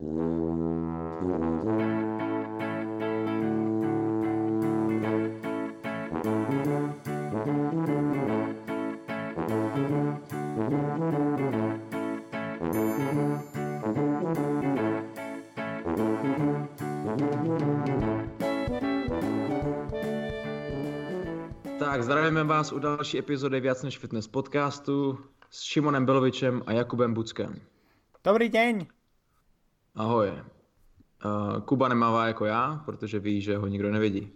Tak zdravíme vás u další epizody Viac než fitness podcastu s Šimonem Belovičem a Jakubem Buckem. Dobrý deň. Ahoj. Kuba nemává jako já, protože ví, že ho nikdo nevidí.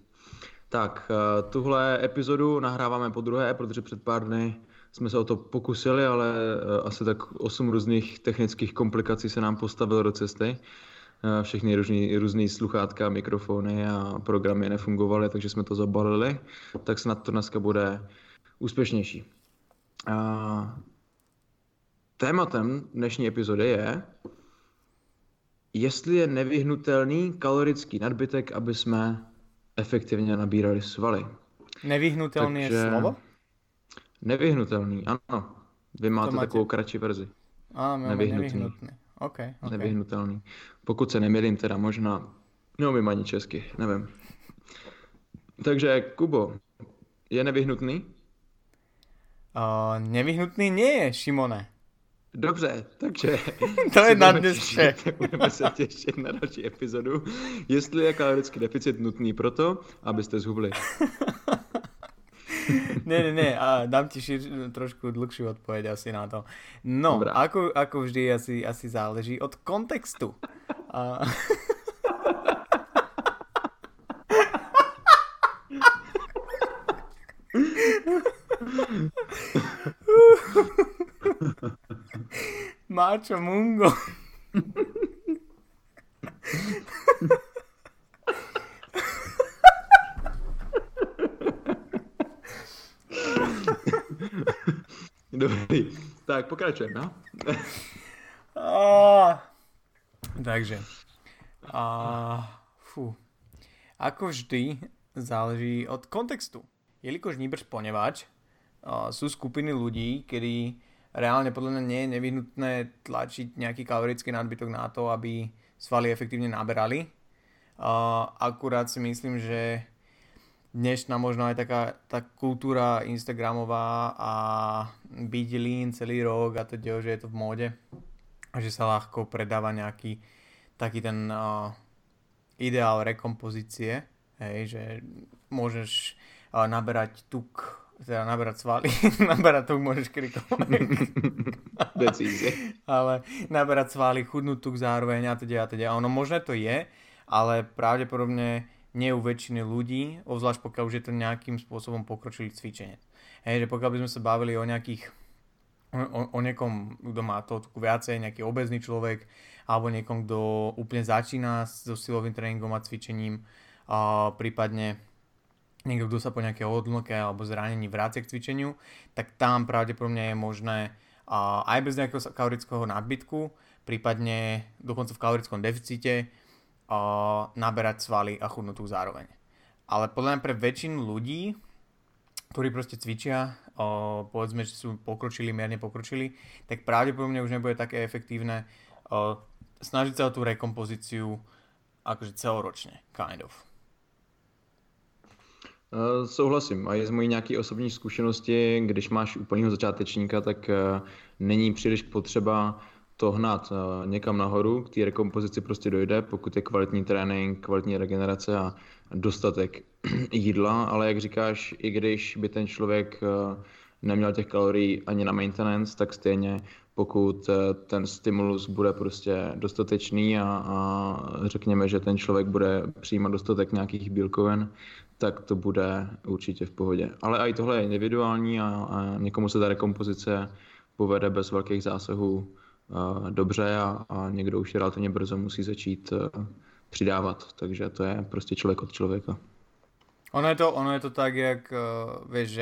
Tak, tuhle epizodu nahráváme podruhé, protože před pár dny jsme se o to pokusili, ale asi tak 8 různých technických komplikací se nám postavilo do cesty. Všechny různý sluchátka, mikrofony a programy nefungovaly, takže jsme to zabalili. Tak snad to dneska bude úspěšnější. Tématem dnešní epizody je, jestli je nevyhnutelný kalorický nadbytek, aby jsme efektivně nabírali svaly. Nevyhnutelný takže... je slovo? Nevyhnutelný, ano. Vy máte takovou kratší verzi. A, nevyhnutelný. Okay. Nevyhnutelný. Pokud se nemýlím, teda možná neumím ani česky, nevím. Takže, Kubo, je nevyhnutný? Nevyhnutný nie je, Šimone. Dobře, takže to je na dnes vše. Budeme se těšit na další epizodu. Jestli je kalorický deficit nutný proto, abyste zhubli. Ne, a dám ti trošku dlhšiu odpoveď asi na to. No, ako vždy asi záleží od kontextu. Macho Mungo. Dobrý, tak pokračujem, no? Takže, ako vždy záleží od kontextu. Jelikož níbrž poneváč sú skupiny ľudí, kedy reálne podľa mňa nie je nevyhnutné tlačiť nejaký kalorický nadbytok na to, aby svaly efektívne naberali. Akurát si myslím, že dnešná možno aj tá kultúra instagramová a byť lean celý rok a to dejo, že je to v móde a že sa ľahko predáva nejaký taký ten ideál rekompozície, hej, že môžeš naberať tuk, teda naberať svaly, naberať tuk môžeš krikovať. Ale naberať svaly, chudnúť tuk zároveň a teda. Ono možné to je, ale pravdepodobne nie u väčšiny ľudí, obzvlášť pokiaľ už je to nejakým spôsobom pokročilé cvičenie. Hej, že pokiaľ by sme sa bavili o nejakých, o niekom, kto má to viacej, nejaký obezný človek, alebo niekom, kto úplne začína so silovým tréningom a cvičením, prípadne niekto, kto sa po nejakej odmlke alebo zranení vracia k cvičeniu, tak tam pravdepodobne je možné aj bez nejakého kalorického nadbytku, prípadne dokonca v kalorickom deficite, naberať svaly a chudnutú zároveň. Ale podľa mňa pre väčšinu ľudí, ktorí proste cvičia, povedzme, že sú mierne pokročili, tak pravdepodobne už nebude také efektívne snažiť sa o tú rekompozíciu akože celoročne, kind of. Souhlasím. A je z mojí nějaké osobní zkušenosti, když máš úplného začátečníka, tak není příliš potřeba to hnát někam nahoru, k té rekompozici prostě dojde, pokud je kvalitní trénink, kvalitní regenerace a dostatek jídla, ale jak říkáš, i když by ten člověk neměl těch kalorií ani na maintenance, tak stejně pokud ten stimulus bude prostě dostatečný a řekněme, že ten člověk bude přijímat dostatek nějakých bílkovin, tak to bude určitě v pohodě. Ale i tohle je individuální a někomu se ta rekompozice povede bez velkých zásahů dobře a někdo už relativně brzo musí začít přidávat, takže to je prostě člověk od člověka. Ono je to tak, jak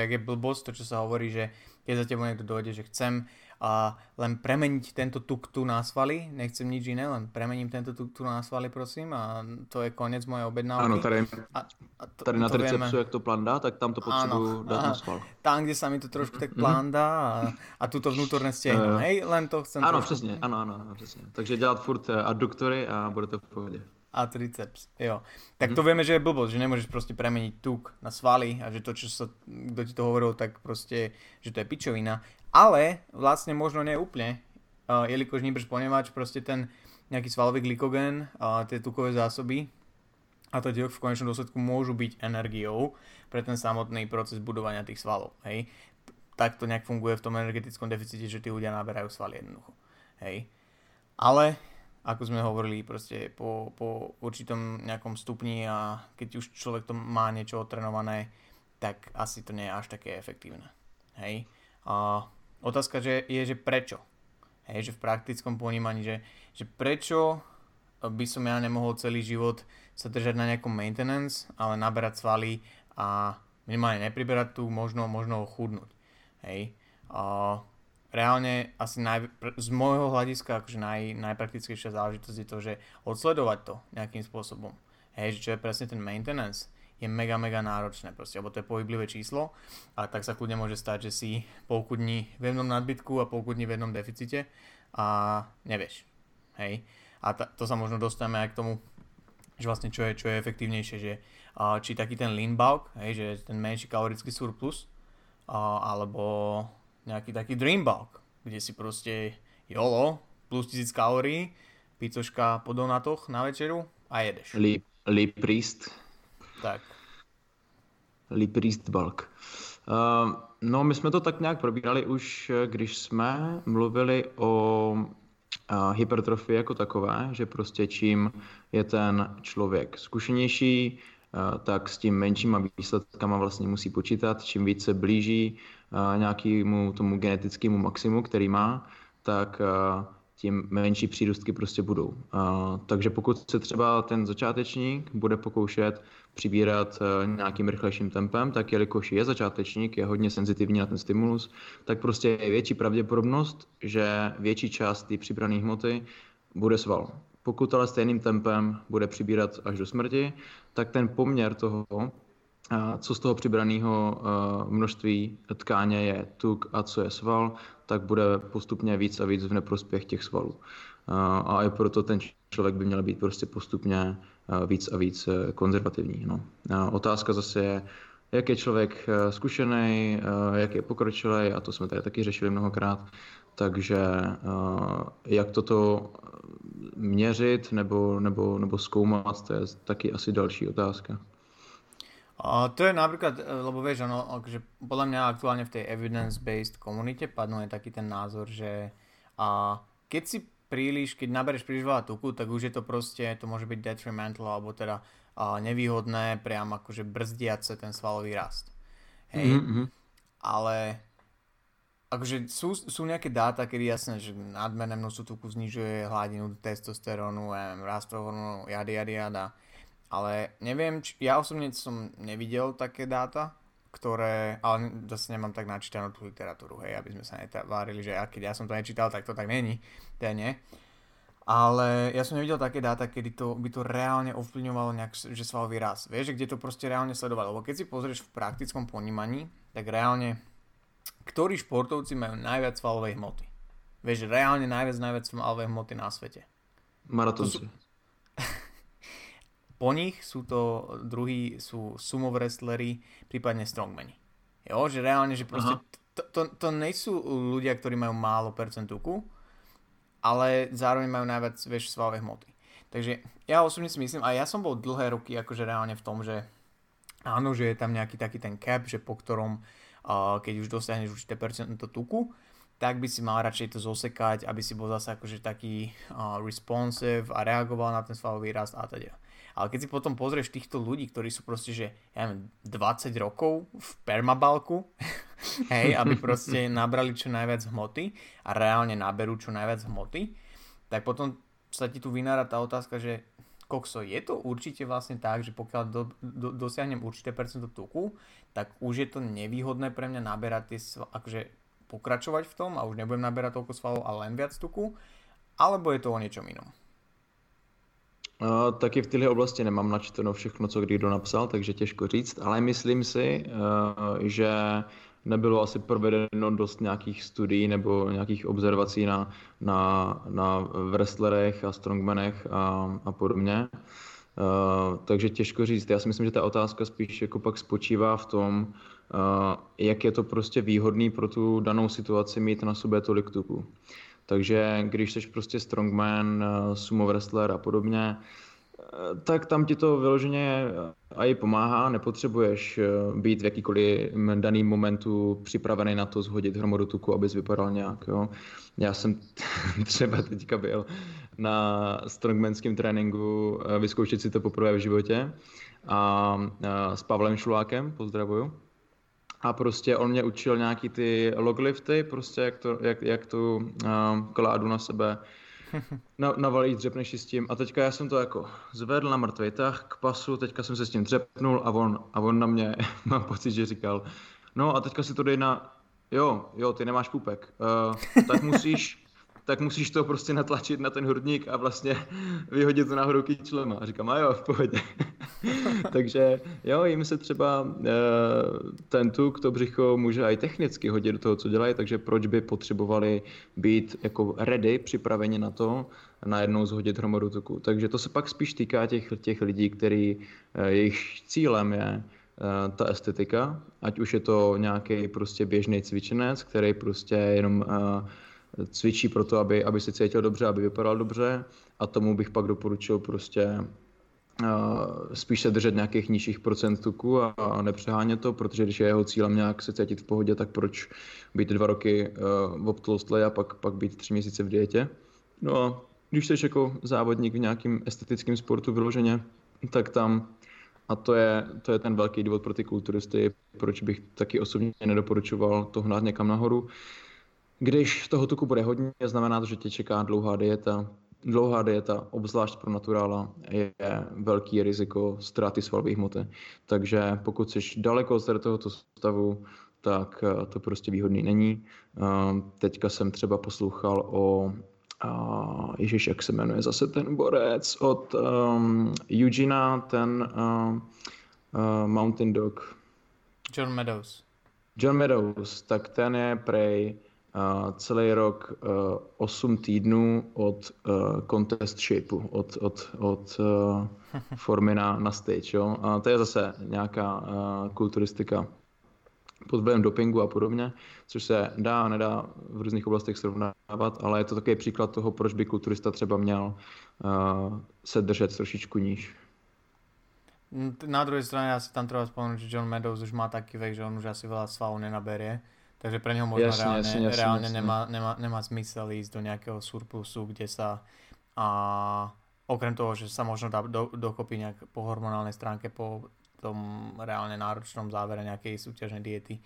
je blbost, to čo sa hovorí, že keď za tebou niekto dojde, že chcem a len premeniť tento tuk-tu na svaly, nechcem nič iné, len premením tento tuk-tu na svaly, prosím, a to je koniec mojej objednávky. Áno, tady na receptu, jak to plán dá, tak tam to potřebuju dať na sval. Tam, kde sa mi to trošku tak plán dá a tuto vnútorné stiehnu, hej, len to chcem... Áno, presne, áno, presne. Takže dělat furt adduktory a bude to v pohodě. A triceps, jo. Tak to vieme, že je blbosť, že nemôžeš proste premeniť tuk na svaly a že to, čo sa, kto ti to hovoril, tak proste, že to je pičovina. Ale vlastne možno nie úplne, jelikož níbrž poneváč proste ten nejaký svalový glykogén, tie tukové zásoby a to v konečnom dôsledku môžu byť energiou pre ten samotný proces budovania tých svalov, hej. Tak to nejak funguje v tom energetickom deficite, že tí ľudia naberajú svaly jednoducho, hej. Ale... ako sme hovorili, proste po určitom nejakom stupni a keď už človek to má niečo otrenované, tak asi to nie je až také efektívne. Hej? A otázka je, že prečo? Hej, že v praktickom ponímaní, že prečo by som ja nemohol celý život sa držať na nejakom maintenance, ale naberať svaly a minimálne nepriberať tú, možno chudnúť. Hej? A reálne asi z môjho hľadiska akože najpraktickejšia záležitosť je to, že odsledovať to nejakým spôsobom. Hej, že čo je presne ten maintenance, je mega náročné proste, lebo to je pohyblivé číslo a tak sa kľudne môže stať, že si polku dní v jednom nadbytku a polku dní v jednom deficite a nevieš. Hej, a to sa možno dostaneme aj k tomu, že vlastne čo je efektívnejšie, že či taký ten lean bulk, hej, že ten menší kalorický surplus, alebo nejaký taký dream bulk, kde si proste jolo, plus 1000 kalórií, pizzoška po donatoch na večeru a jedeš. Leap priest. Tak. Leap priest bulk. No my jsme to tak nějak probírali už, když jsme mluvili o hypertrofii jako takové, že prostě čím je ten člověk zkušenější, tak s tím menšíma výsledkama vlastně musí počítat. Čím víc se blíží nějakému tomu genetickému maximu, který má, tak tím menší přírůstky prostě budou. Takže pokud se třeba ten začátečník bude pokoušet přibírat nějakým rychlejším tempem, tak jelikož je začátečník, je hodně senzitivní na ten stimulus, tak prostě je větší pravděpodobnost, že větší část té přibrané hmoty bude sval. Pokud ale stejným tempem bude přibírat až do smrti, tak ten poměr toho, co z toho přibraného množství tkáně je tuk a co je sval, tak bude postupně víc a víc v neprospěch těch svalů. A i proto ten člověk by měl být prostě postupně víc a víc konzervativní. No. Otázka zase je, jak je člověk zkušený, jak je pokročilý, a to jsme tady taky řešili mnohokrát. Takže jak toto měřit nebo zkoumat, to je taky asi další otázka. A to je napríklad, lebo vieš, ono, že podľa mňa aktuálne v tej evidence-based komunite padnú je taký ten názor, že keď nabereš príliš veľa tuku, tak už je to proste, to môže byť detrimental, alebo teda nevýhodné, priam akože brzdiace ten svalový rast. Hej? Mm-hmm. Ale akože sú nejaké dáta, kedy jasné, že nadmerné množstvo tuku znižuje hladinu testosterónu, rastového hormónu, jada. Ale neviem, ja osobne som nevidel také dáta, ktoré, ale zase nemám tak načítanú tú literatúru, hej, aby sme sa netvárili, že keď ja som to nečítal, tak to tak není, to nie. Ale ja som nevidel také dáta, kedy to by to reálne ovplyvňovalo nejak, že svalový rast. Vieš, kde to proste reálne sledovať, lebo keď si pozrieš v praktickom ponímaní, tak reálne, ktorí športovci majú najviac svalovej hmoty? Vieš, reálne najviac svalovej hmoty na svete. Maratónci. Po nich sú to druhí, sú sumo wrestleri, prípadne strongmani. Jo, že reálne, že proste to nejsú ľudia, ktorí majú málo percent tuku, ale zároveň majú najviac, vieš, svalové hmoty. Takže ja osobne si myslím, a ja som bol dlhé roky akože reálne v tom, že áno, že je tam nejaký taký ten cap, že po ktorom, keď už dosiahneš určité percento tuku, tak by si mal radšej to zosekať, aby si bol zase akože taký responsive a reagoval na ten svalový rast a teda. Ale keď si potom pozrieš týchto ľudí, ktorí sú proste, že ja neviem, 20 rokov v permabalku, hej, aby proste nabrali čo najviac hmoty a reálne naberú čo najviac hmoty, tak potom sa ti tu vynára tá otázka, že kokso, je to určite vlastne tak, že pokiaľ dosiahnem určité percento tuku, tak už je to nevýhodné pre mňa naberať tie akože pokračovať v tom a už nebudem naberať toľko svalov, ale len viac tuku, alebo je to o niečom inom? Taky v téhle oblasti nemám načteno všechno, co kdy kdo napsal, takže těžko říct, ale myslím si, že nebylo asi provedeno dost nějakých studií nebo nějakých observací na wrestlerech a strongmanech a podobně. Takže těžko říct. Já si myslím, že ta otázka spíš jako pak spočívá v tom, jak je to prostě výhodný pro tu danou situaci mít na sobě tolik tuků. Takže když jsi prostě strongman, sumo wrestler a podobně, tak tam ti to vyloženě aj pomáhá, nepotřebuješ být v jakýkoliv daným momentu připravený na to zhodit hromadu tuku, abys vypadal nějak. Jo. Já jsem třeba teďka byl na strongmanském tréninku vyzkoušet si to poprvé v životě a s Pavlem Šulákem, pozdravuju. A prostě on mě učil nějaký ty loglifty, prostě jak tu kládu na sebe navalí, dřepneš s tím. A teďka já jsem to jako zvedl na mrtvej tah k pasu, teďka jsem se s tím dřepnul a on na mě, mám pocit, že říkal, no a teďka si to dej na, jo, ty nemáš pupek, tak musíš to prostě natlačit na ten hrudník a vlastně vyhodit to nahoru kyčlema. A říkám, a jo, v pohodě. Takže jo, jim se třeba ten tuk, to břicho může i technicky hodit do toho, co dělají, takže proč by potřebovali být jako ready, připraveni na to, najednou zhodit hromadu tuku. Takže to se pak spíš týká těch lidí, který jejich cílem je ta estetika, ať už je to nějaký prostě běžný cvičenec, který prostě jenom cvičí pro to, aby se cítil dobře, aby vypadal dobře, a tomu bych pak doporučil prostě spíš se držet nějakých nižších procent tuku a nepřehánět to, protože když je jeho cílem nějak se cítit v pohodě, tak proč být 2 roky obtloustlej a pak být 3 měsíce v dietě. No a když jsi jako závodník v nějakým estetickém sportu vyloženě, tak tam, a to je ten velký důvod pro ty kulturisty, proč bych taky osobně nedoporučoval to hnát někam nahoru. Když toho tuku bude hodně, znamená to, že tě čeká dlouhá dieta. Dlouhá dieta, obzvlášť pro naturála, je velký riziko ztráty svalové hmoty. Takže pokud jsi daleko od tohoto stavu, tak to prostě výhodný není. Teďka jsem třeba poslouchal o... Ježiš, jak se jmenuje zase ten borec od Eugena, ten Mountain Dog. John Meadows, tak ten je prej celý rok 8 týdnů od contest shapeu, od formy na stage. Jo? A to je zase nějaká kulturistika pod vlivem dopingu a podobně, což se dá a nedá v různých oblastech srovnávat, ale je to takový příklad toho, proč by kulturista třeba měl se držet trošičku níž. Na druhé straně já si tam třeba vzpomínám, že John Meadows už má taký vek, že on už asi veľa svalů nenaberie. Takže pre neho možno reálne nemá zmysel ísť do nejakého surplusu, kde sa okrem toho, že sa možno dá dokopy nejak po hormonálnej stránke, po tom reálne náročnom závere nejakej súťažnej diety,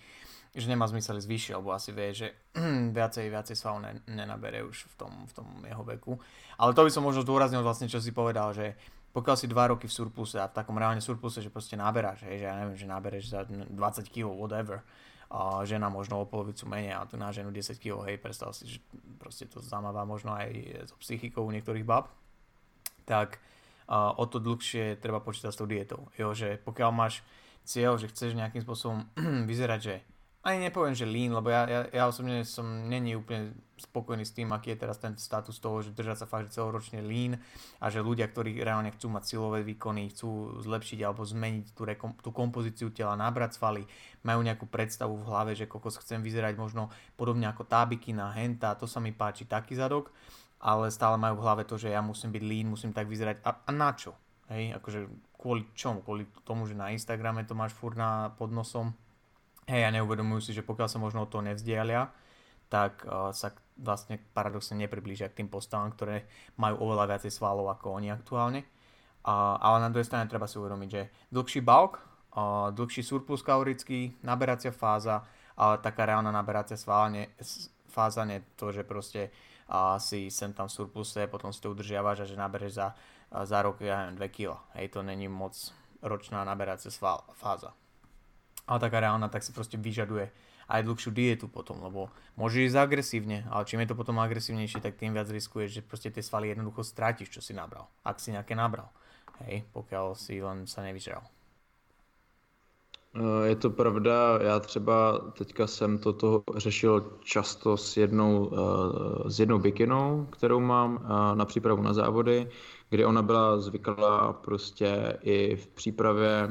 že nemá zmysel ísť vyššie, lebo asi vie, že viacej sval nenabere už v tom jeho veku. Ale to by som možno zdôraznil vlastne, čo si povedal, že pokiaľ si 2 roky v surpluse a v takom reálne surpluse, že proste naberáš, že ja neviem, že nabereš za 20 kg, whatever, a žena možno o polovicu menej a tu na ženu 10 kg, hej, predstav si, že proste to zamáva možno aj so psychikou u niektorých bab, tak o to dlhšie treba počítať s tou dietou, jo, že pokiaľ máš cieľ, že chceš nejakým spôsobom vyzerať, že ani nepoviem, že lean, lebo ja osobne som není úplne spokojný s tým, aký je teraz ten status toho, že držať sa fakt celoročne lean a že ľudia, ktorí reálne chcú mať silové výkony, chcú zlepšiť alebo zmeniť tú kompozíciu tela, nabrať svaly, majú nejakú predstavu v hlave, že kokos, chcem vyzerať možno podobne ako tá bikina, henta, to sa mi páči, taký zadok, ale stále majú v hlave to, že ja musím byť lean, musím tak vyzerať a na čo? Hej, akože kvôli čomu? Kvôli tomu, že na Instagrame to máš furt pod nosom. Hej, ja neuvedomujú si, že pokiaľ sa možno od toho nevzdialia, tak sa vlastne paradoxne nepriblížia k tým postavám, ktoré majú oveľa viacej svalov ako oni aktuálne. Ale na druhej strane treba si uvedomiť, že dlhší bulk, dlhší surplus kalorický, naberacia fáza, ale taká reálna naberacia fáza nie to, že proste si sem tam v surpluse, potom si to udržiavaš a že nabereš za rok, ja neviem, 2 kg. Hej, to není moc ročná naberacia fáza. Ale taká reálna, tak si proste vyžaduje aj dlhšiu dietu potom, lebo môžeš ísť agresívne, ale čím je to potom agresívnejšie, tak tým viac riskuješ, že proste tie svaly jednoducho strátiš, čo si nabral, ak si nejaké nabral, hej, pokiaľ si len sa nevyžral. Je to pravda, já třeba teďka jsem toto řešil často s jednou bikinou, kterou mám na přípravu na závody, kde ona byla zvyklá prostě i v přípravě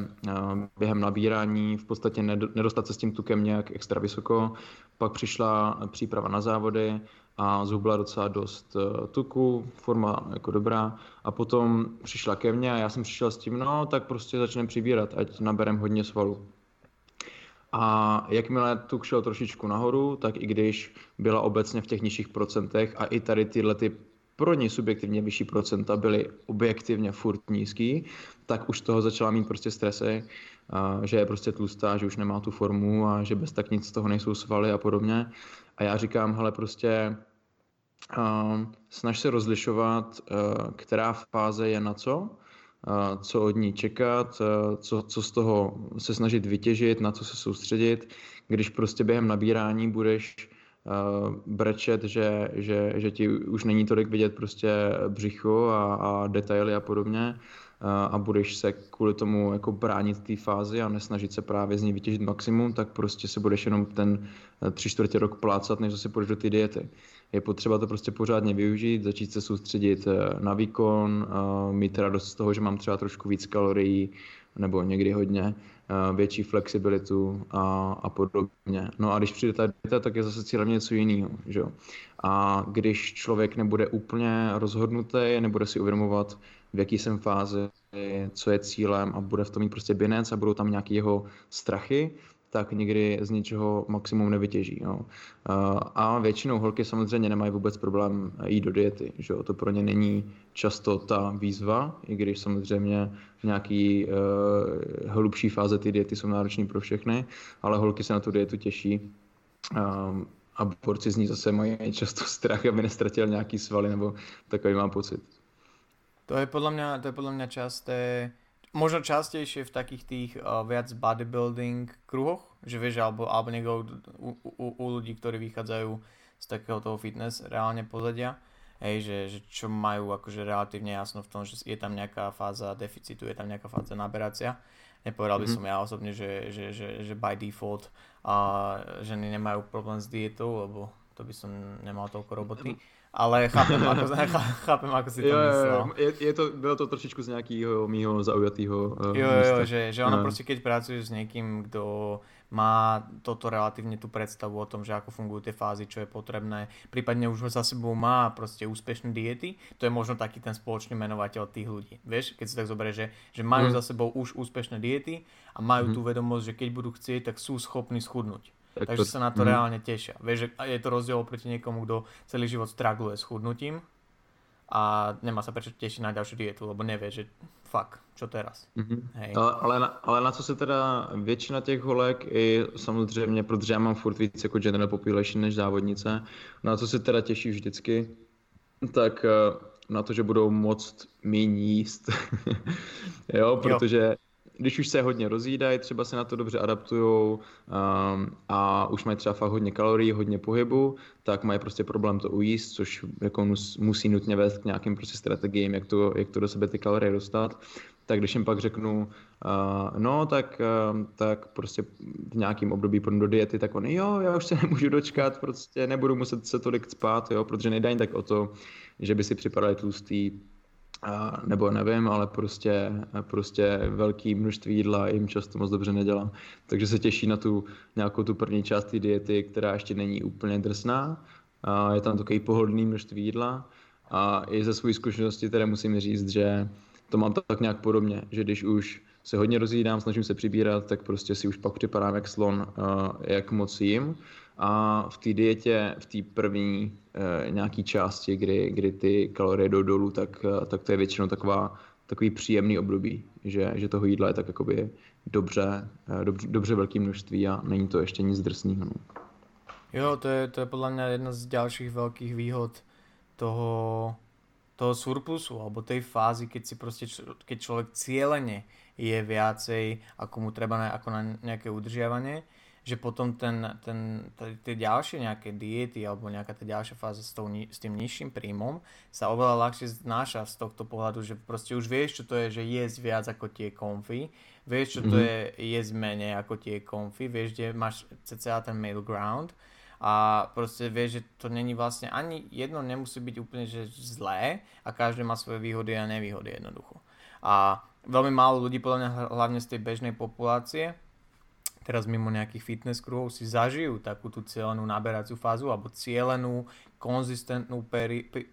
během nabírání v podstatě nedostat se s tím tukem nějak extra vysoko. Pak přišla příprava na závody a zhubla docela dost tuku, forma jako dobrá. A potom přišla ke mně a já jsem přišel s tím, no tak prostě začneme přibírat, ať naberem hodně svalů. A jakmile tuk šel trošičku nahoru, tak i když byla obecně v těch nižších procentech a i tady tyhle ty pro ní subjektivně vyšší procenta byly objektivně furt nízký, tak už toho začala mít prostě stresy, že je prostě tlustá, že už nemá tu formu a že bez tak nic z toho nejsou svaly a podobně. A já říkám, hele, prostě snaž se rozlišovat, která fáze je na co od ní čekat, co z toho se snažit vytěžit, na co se soustředit, když prostě během nabírání budeš brečet, že ti už není tolik vidět prostě břicho a detaily a podobně a budeš se kvůli tomu jako bránit té fázi a nesnažit se právě z ní vytěžit maximum, tak prostě se budeš jenom ten 3/4 rok plácat, než zase půjdeš do té diety. Je potřeba to prostě pořádně využít, začít se soustředit na výkon, mít radost z toho, že mám třeba trošku víc kalorií nebo někdy hodně, větší flexibilitu a podobně. No a když přijde ta dieta, tak je zase cílem něco jiného, že jo. A když člověk nebude úplně rozhodnutý, nebude si uvědomovat, v jaký jsem fázi, co je cílem a bude v tom mít prostě binec a budou tam nějaké jeho strachy, tak nikdy z ničeho maximum nevytěží. No. A většinou holky samozřejmě nemají vůbec problém jít do diety, že jo? To pro ně není často ta výzva, i když samozřejmě nějaký hlubší fáze ty diety jsou náročné pro všechny, ale holky se na tu dietu těší a borci z ní zase mají často strach, aby nestratil nějaký svaly, nebo takový mám pocit. To je podľa mňa časté, možno častejšie v takých tých viac bodybuilding kruhoch, že vieš, alebo niekto u ľudí, ktorí vychádzajú z takého toho fitness reálne pozadia, hej, že čo majú akože relatívne jasno v tom, že je tam nejaká fáza deficitu, je tam nejaká fáza naberácia. Nepovedal by som ja osobne, že by default ženy nemajú problém s dietou, lebo to by som nemal toľko roboty. Ale chápem, ako si to myslel. Bylo to trošičku z nejakého mýho zaujatého místa. Že ono proste, keď pracuješ s niekým, kto má toto relatívne tú predstavu o tom, že ako fungujú tie fázy, čo je potrebné, prípadne už za sebou má proste úspešné diety, to je možno taký ten spoločný menovateľ tých ľudí. Vieš, keď si tak zoberieš, že majú za sebou už úspešné diety a majú tú vedomosť, že keď budú chcieť, tak sú schopní schudnúť. Takže sa na to reálne tešia. Vieš, že je to rozdiel oproti niekomu, kto celý život struggluje s chudnutím a nemá sa prečo tešiť na ďalšiu dietu, lebo nevie, že fuck, čo teraz. Hej. Ale na co se teda většina těch holek, i samozřejmě, protože já mám furt víc jako general population než závodnice, na co se teda těší vždycky, tak na to, že budou moct míň jíst. Jo, protože když už se hodně rozjídají, třeba se na to dobře adaptujou a už mají třeba fakt hodně kalorií, hodně pohybu, tak mají prostě problém to ujíst, což jako musí nutně vést k nějakým prostě strategiím, jak to do sebe ty kalorie dostat. Tak když jim pak řeknu, tak prostě v nějakým období půjdu do diety, tak on, jo, já už se nemůžu dočkat, prostě nebudu muset se tolik cpát, jo, protože nejde ani tak o to, že by si připadali tlustý, nebo nevím, ale prostě velké množství jídla jim často moc dobře nedělá. Takže se těší na tu nějakou tu první část té diety, která ještě není úplně drsná. Je tam takový pohodlný množství jídla a i ze své zkušenosti teda musím říct, že to mám tak nějak podobně, že když už se hodně rozjídám, snažím se přibírat, tak prostě si už pak připadám jak slon, jak moc jím. A v té dietě, v té první nějaký části, kdy ty kalorie jdou dolů, tak to je většinou takový příjemný období, že toho jídla je tak jakoby dobře velké množství a není to ještě nic drsného. Jo, to je podle mě jedna z dalších velkých výhod toho surplusu, alebo tej fázy, keď si proste, keď človek cieľene je viacej, ako mu treba ako na nejaké udržiavanie, že potom tie ďalšie nejaké diety alebo nejaká tá ďalšia fáza s tým nižším príjmom sa oveľa ľahšie znáša z tohto pohľadu, že proste už vieš, čo to je, že jesť viac ako tie konfy, vieš, čo to je jesť menej ako tie konfy, vieš, kde máš cca ten middle ground a proste vieš, že to není vlastne ani jedno nemusí byť úplne že zlé a každý má svoje výhody a nevýhody jednoducho. A veľmi málo ľudí, podľa mňa hlavne z tej bežnej populácie, teraz mimo nejakých fitness kruhov, si zažijú takú tú cielenú naberaciu fázu alebo cielenú, konzistentnú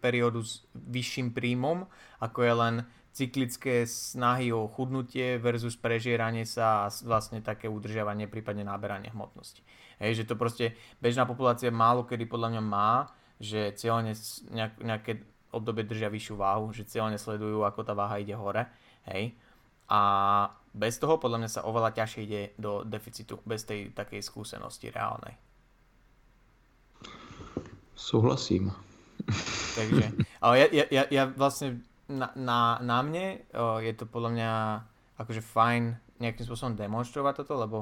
periódu s vyšším príjmom, ako je len cyklické snahy o chudnutie versus prežieranie sa a vlastne také udržiavanie, prípadne naberanie hmotnosti. Hej, že to proste bežná populácia málo kedy podľa mňa má, že cieľne nejaké obdobie držia vyššiu váhu, že cieľne sledujú, ako tá váha ide hore. Hej. A bez toho podľa mňa sa oveľa ťažšie ide do deficitu, bez tej takej skúsenosti reálnej. Súhlasím. Takže, ale ja vlastne na mne je to podľa mňa akože fajn nejakým spôsobom demonstrovať toto, lebo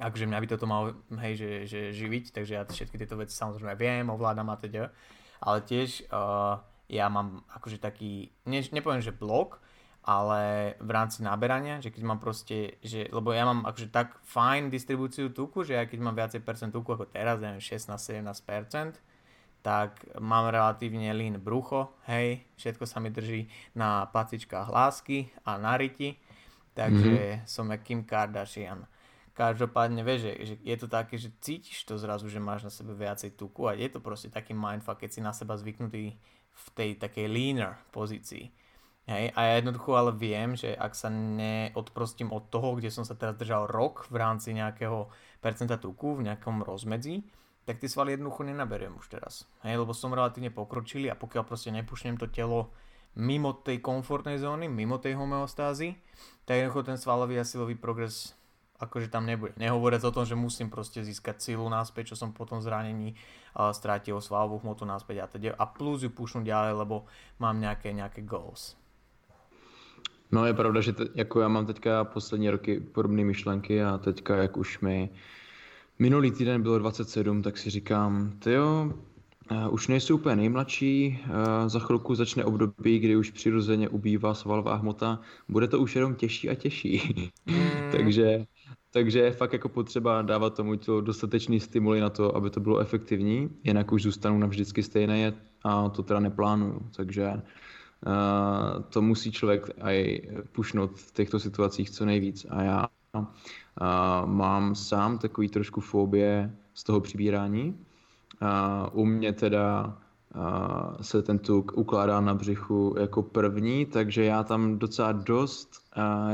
akože mňa by toto malo, hej, že živiť, takže ja všetky tieto veci samozrejme viem, ovládam a teda, ale tiež ja mám akože taký, nepoviem, že blok, ale v rámci naberania, že keď mám proste, že, lebo ja mám akože tak fajn distribúciu tuku, že ja keď mám viacej percent tuku ako teraz, neviem, 16-17%, tak mám relatívne lean brucho, hej, všetko sa mi drží na pacičkách lásky a na riti, takže som jak Kim Kardashian. Každopádne vieš, že je to také, že cítiš to zrazu, že máš na sebe viacej tuku a je to proste taký mindfuck, keď si na seba zvyknutý v tej takej leaner pozícii. Hej, a ja jednoducho ale viem, že ak sa neodprostím od toho, kde som sa teraz držal rok v rámci nejakého percenta tuku, v nejakom rozmedzi, tak tie svaly jednoducho nenaberiem už teraz. Hej, lebo som relatívne pokročilý a pokiaľ proste nepúšnem to telo mimo tej komfortnej zóny, mimo tej homeostázy, tak jednoducho ten svalový a silový progres akože tam nebude. Nehovoriac o tom, že musím proste získať silu naspäť, čo som po tom zranení strátil svalovú hmotu naspäť a teda. A plus ju púšnu ďalej, lebo mám nejaké goals. No je pravda, že jako já mám teďka poslední roky podobné myšlenky a teďka, jak už mi minulý týden bylo 27, tak si říkám, tyjo, už nejsou úplně nejmladší, za chvilku začne období, kdy už přirozeně ubývá svalová hmota, bude to už jenom těžší a těžší. Takže je fakt jako potřeba dávat tomu tělu dostatečný stimuly na to, aby to bylo efektivní, jinak už zůstanu navždycky stejné a to teda neplánuju, takže... to musí člověk aj pušnout v těchto situacích co nejvíc a já mám sám takový trošku fobie z toho přibírání. U mě teda se ten tuk ukládá na břichu jako první, takže já tam docela dost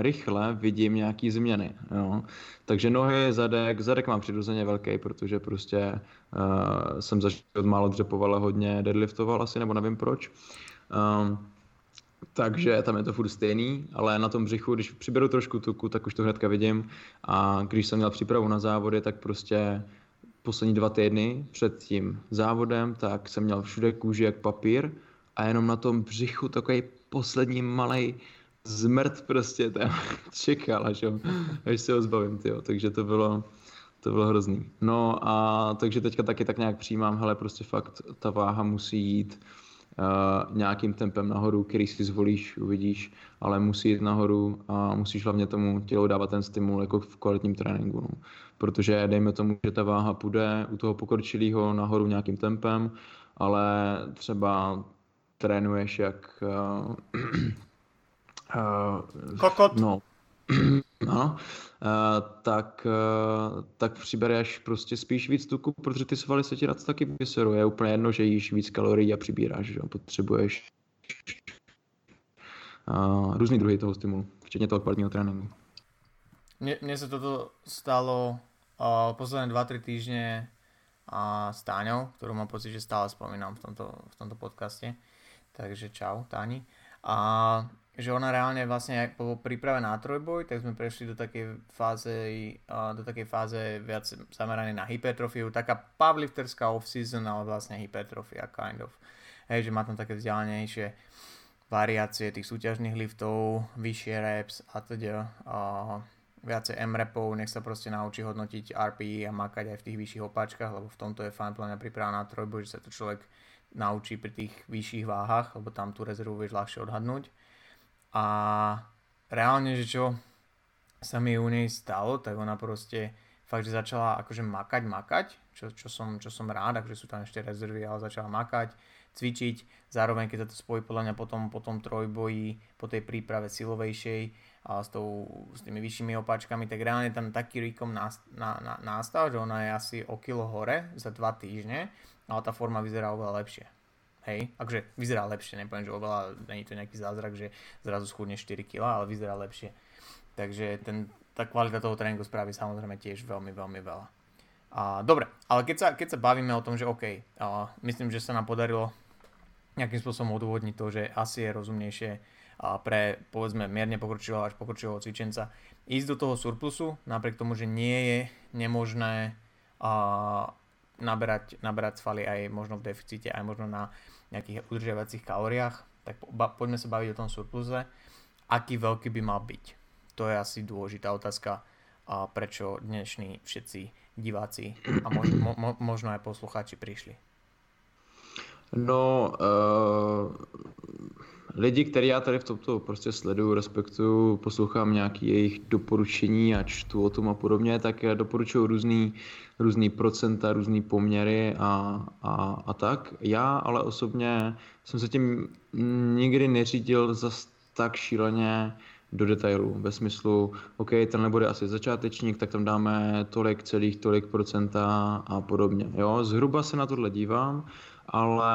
rychle vidím nějaký změny. Jo. Takže nohy, zadek mám přirozeně velký, protože prostě jsem začal málo dřepoval a hodně deadliftoval asi, nebo nevím proč. Takže tam je to furt stejný, ale na tom břichu, když přiberu trošku tuku, tak už to hnedka vidím a když jsem měl přípravu na závody, tak prostě poslední 2 týdny před tím závodem, tak jsem měl všude kůži jak papír a jenom na tom břichu takový poslední malej zmrt prostě tam čekal, až se ho zbavím, tyjo. Takže to bylo hrozný. No a takže teďka taky tak nějak přijímám, hele, prostě fakt ta váha musí jít nějakým tempem nahoru, který si zvolíš, uvidíš, ale musí jít nahoru a musíš hlavně tomu tělu dávat ten stimul jako v kvalitním tréninku. No. Protože dejme tomu, že ta váha půjde u toho pokročilého nahoru nějakým tempem, ale třeba trénuješ jak... kokot. No. Ano, tak přibereš prostě spíš víc tuku, protože ty svaly se ti rád taky vyserou. Je úplně jedno, že jíš víc kalorií a přibíráš, že potřebuješ různý druhy toho stimulu, včetně toho kvalitního tréninku. Mne sa toto stalo posledné 2-3 týždne s Táňou, ktorú mám pocit, že stále spomínam v tomto podcaste. Takže čau, Táni. A že ona reálne vlastne po príprave na trojboj, tak sme prešli do takej fáze viac zameranej na hypertrofiu, taká powerlifterská off-season, ale vlastne hypertrofia kind of. Hej, že má tam také vzdialenejšie variácie tých súťažných liftov, vyššie reps a teda viacej M-rapov, nech sa proste naučí hodnotiť RPI a makať aj v tých vyšších opáčkach, lebo v tomto je fajn plná príprava na trojboj, že sa to človek naučí pri tých vyšších váhach, lebo tam tú rezervu vieš ľahšie odhadnúť. A reálne, že čo sa mi u nej stalo, tak ona proste fakt, že začala akože makať, čo som rád, akože sú tam ešte rezervy, ale začala makať, cvičiť, zároveň keď sa to spojí podľa mňa potom trojboji, po tej príprave silovejšej, a s tými vyššími opáčkami, tak reálne tam taký rikom nástav, že ona je asi o kilo hore za 2 týždne, ale tá forma vyzerá oveľa lepšie. Hej, akože vyzerá lepšie, nepoviem, že oveľa, nie je to nejaký zázrak, že zrazu schudne 4 kg, ale vyzerá lepšie. Takže tá kvalita toho tréningu spraví samozrejme tiež veľmi, veľmi veľa. Dobre, ale keď sa bavíme o tom, že OK, myslím, že sa nám podarilo nejakým spôsobom odôvodniť to, že asi je rozumnejšie pre, povedzme, mierne pokročilého až pokročilého cvičenca ísť do toho surplusu, napriek tomu, že nie je nemožné naberať svaly aj možno v deficite, aj možno na nejakých udržiavacích kalóriách, tak poďme sa baviť o tom surpluse, aký veľký by mal byť. To je asi dôležitá otázka, prečo dnešní všetci diváci a možno aj poslucháči prišli. No, lidi, který já tady v tomto prostě sleduju, respektuju, poslouchám nějaké jejich doporučení a čtu o tom a podobně, tak doporučuju různý procenta, různý poměry a tak. Já ale osobně jsem se tím nikdy neřídil zas tak šíleně do detailu, ve smyslu, OK, tenhle bude asi začátečník, tak tam dáme tolik procenta a podobně. Jo, zhruba se na tohle dívám, ale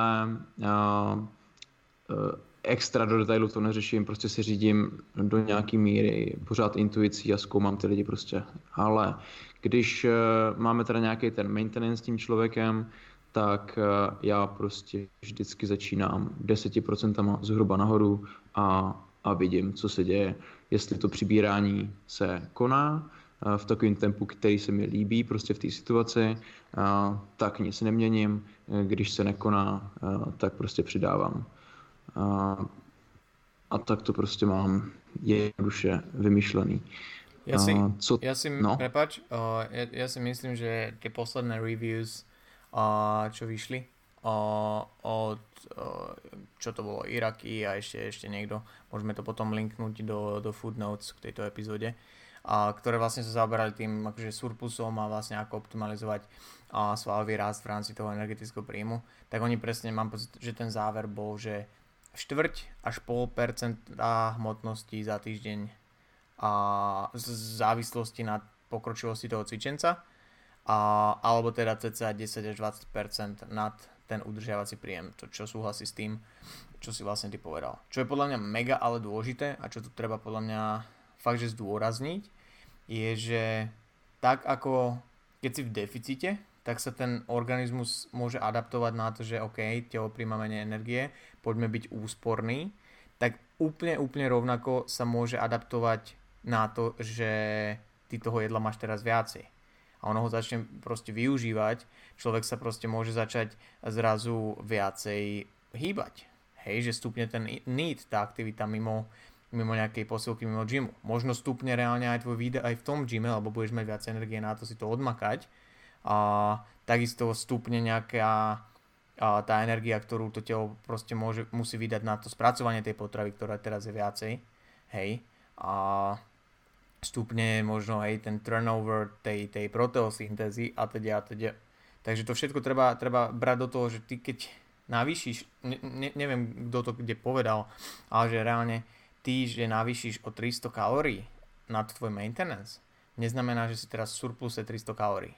extra do detailu to neřeším, prostě si řídím do nějaký míry pořád intuicí a zkoumám ty lidi prostě. Ale když máme teda nějaký ten maintenance s tím člověkem, tak já prostě vždycky začínám 10% zhruba nahoru a vidím, co se děje, jestli to přibírání se koná v takovém tempu, který se mi líbí prostě v té situaci, tak nic neměním, když se nekoná, tak prostě přidávám. A tak to prostě mám jednoduše vymýšlený. Ja si myslím, že tie posledné reviews, čo vyšli, čo to bolo, Iraki a ešte niekto, môžeme to potom linknúť do footnotes k tejto epizóde, ktoré vlastne sa zaoberali tým akože surplusom a vlastne ako optimalizovať svalový rast v rámci toho energetického príjmu, tak oni presne, mám pocit, že ten záver bol, že 0,25% hmotnosti za týždeň v závislosti na pokročilosti toho cvičenca, alebo teda cca 10 až 20% nad ten udržiavací príjem, čo súhlasí s tým, čo si vlastne ty povedal. Čo je podľa mňa mega ale dôležité a čo tu treba podľa mňa fakt, že zdôrazniť, je, že tak ako keď si v deficite, tak sa ten organizmus môže adaptovať na to, že OK, telo príjma menej energie, poďme byť úsporný, tak úplne rovnako sa môže adaptovať na to, že ty toho jedla máš teraz viacej. A ono ho začne proste využívať, človek sa proste môže začať zrazu viacej hýbať. Hej, že stupne ten need, tá aktivita mimo nejakej posilky, mimo gymu. Možno stupne reálne aj tvoj výdaj aj v tom gyme, lebo budeš mať viac energie na to si to odmakať. A takisto stupne nejaká tá energia, ktorú to telo proste musí vydať na to spracovanie tej potravy, ktorá teraz je viacej. Hej. A stupne možno aj ten turnover tej proteosyntézy a teda. Takže to všetko treba brať do toho, že ty keď navýšiš, neviem kto to kde povedal, ale že reálne ty, že navýšiš o 300 kalórií nad tvoj maintenance, neznamená, že si teraz v surpluse 300 kalórií.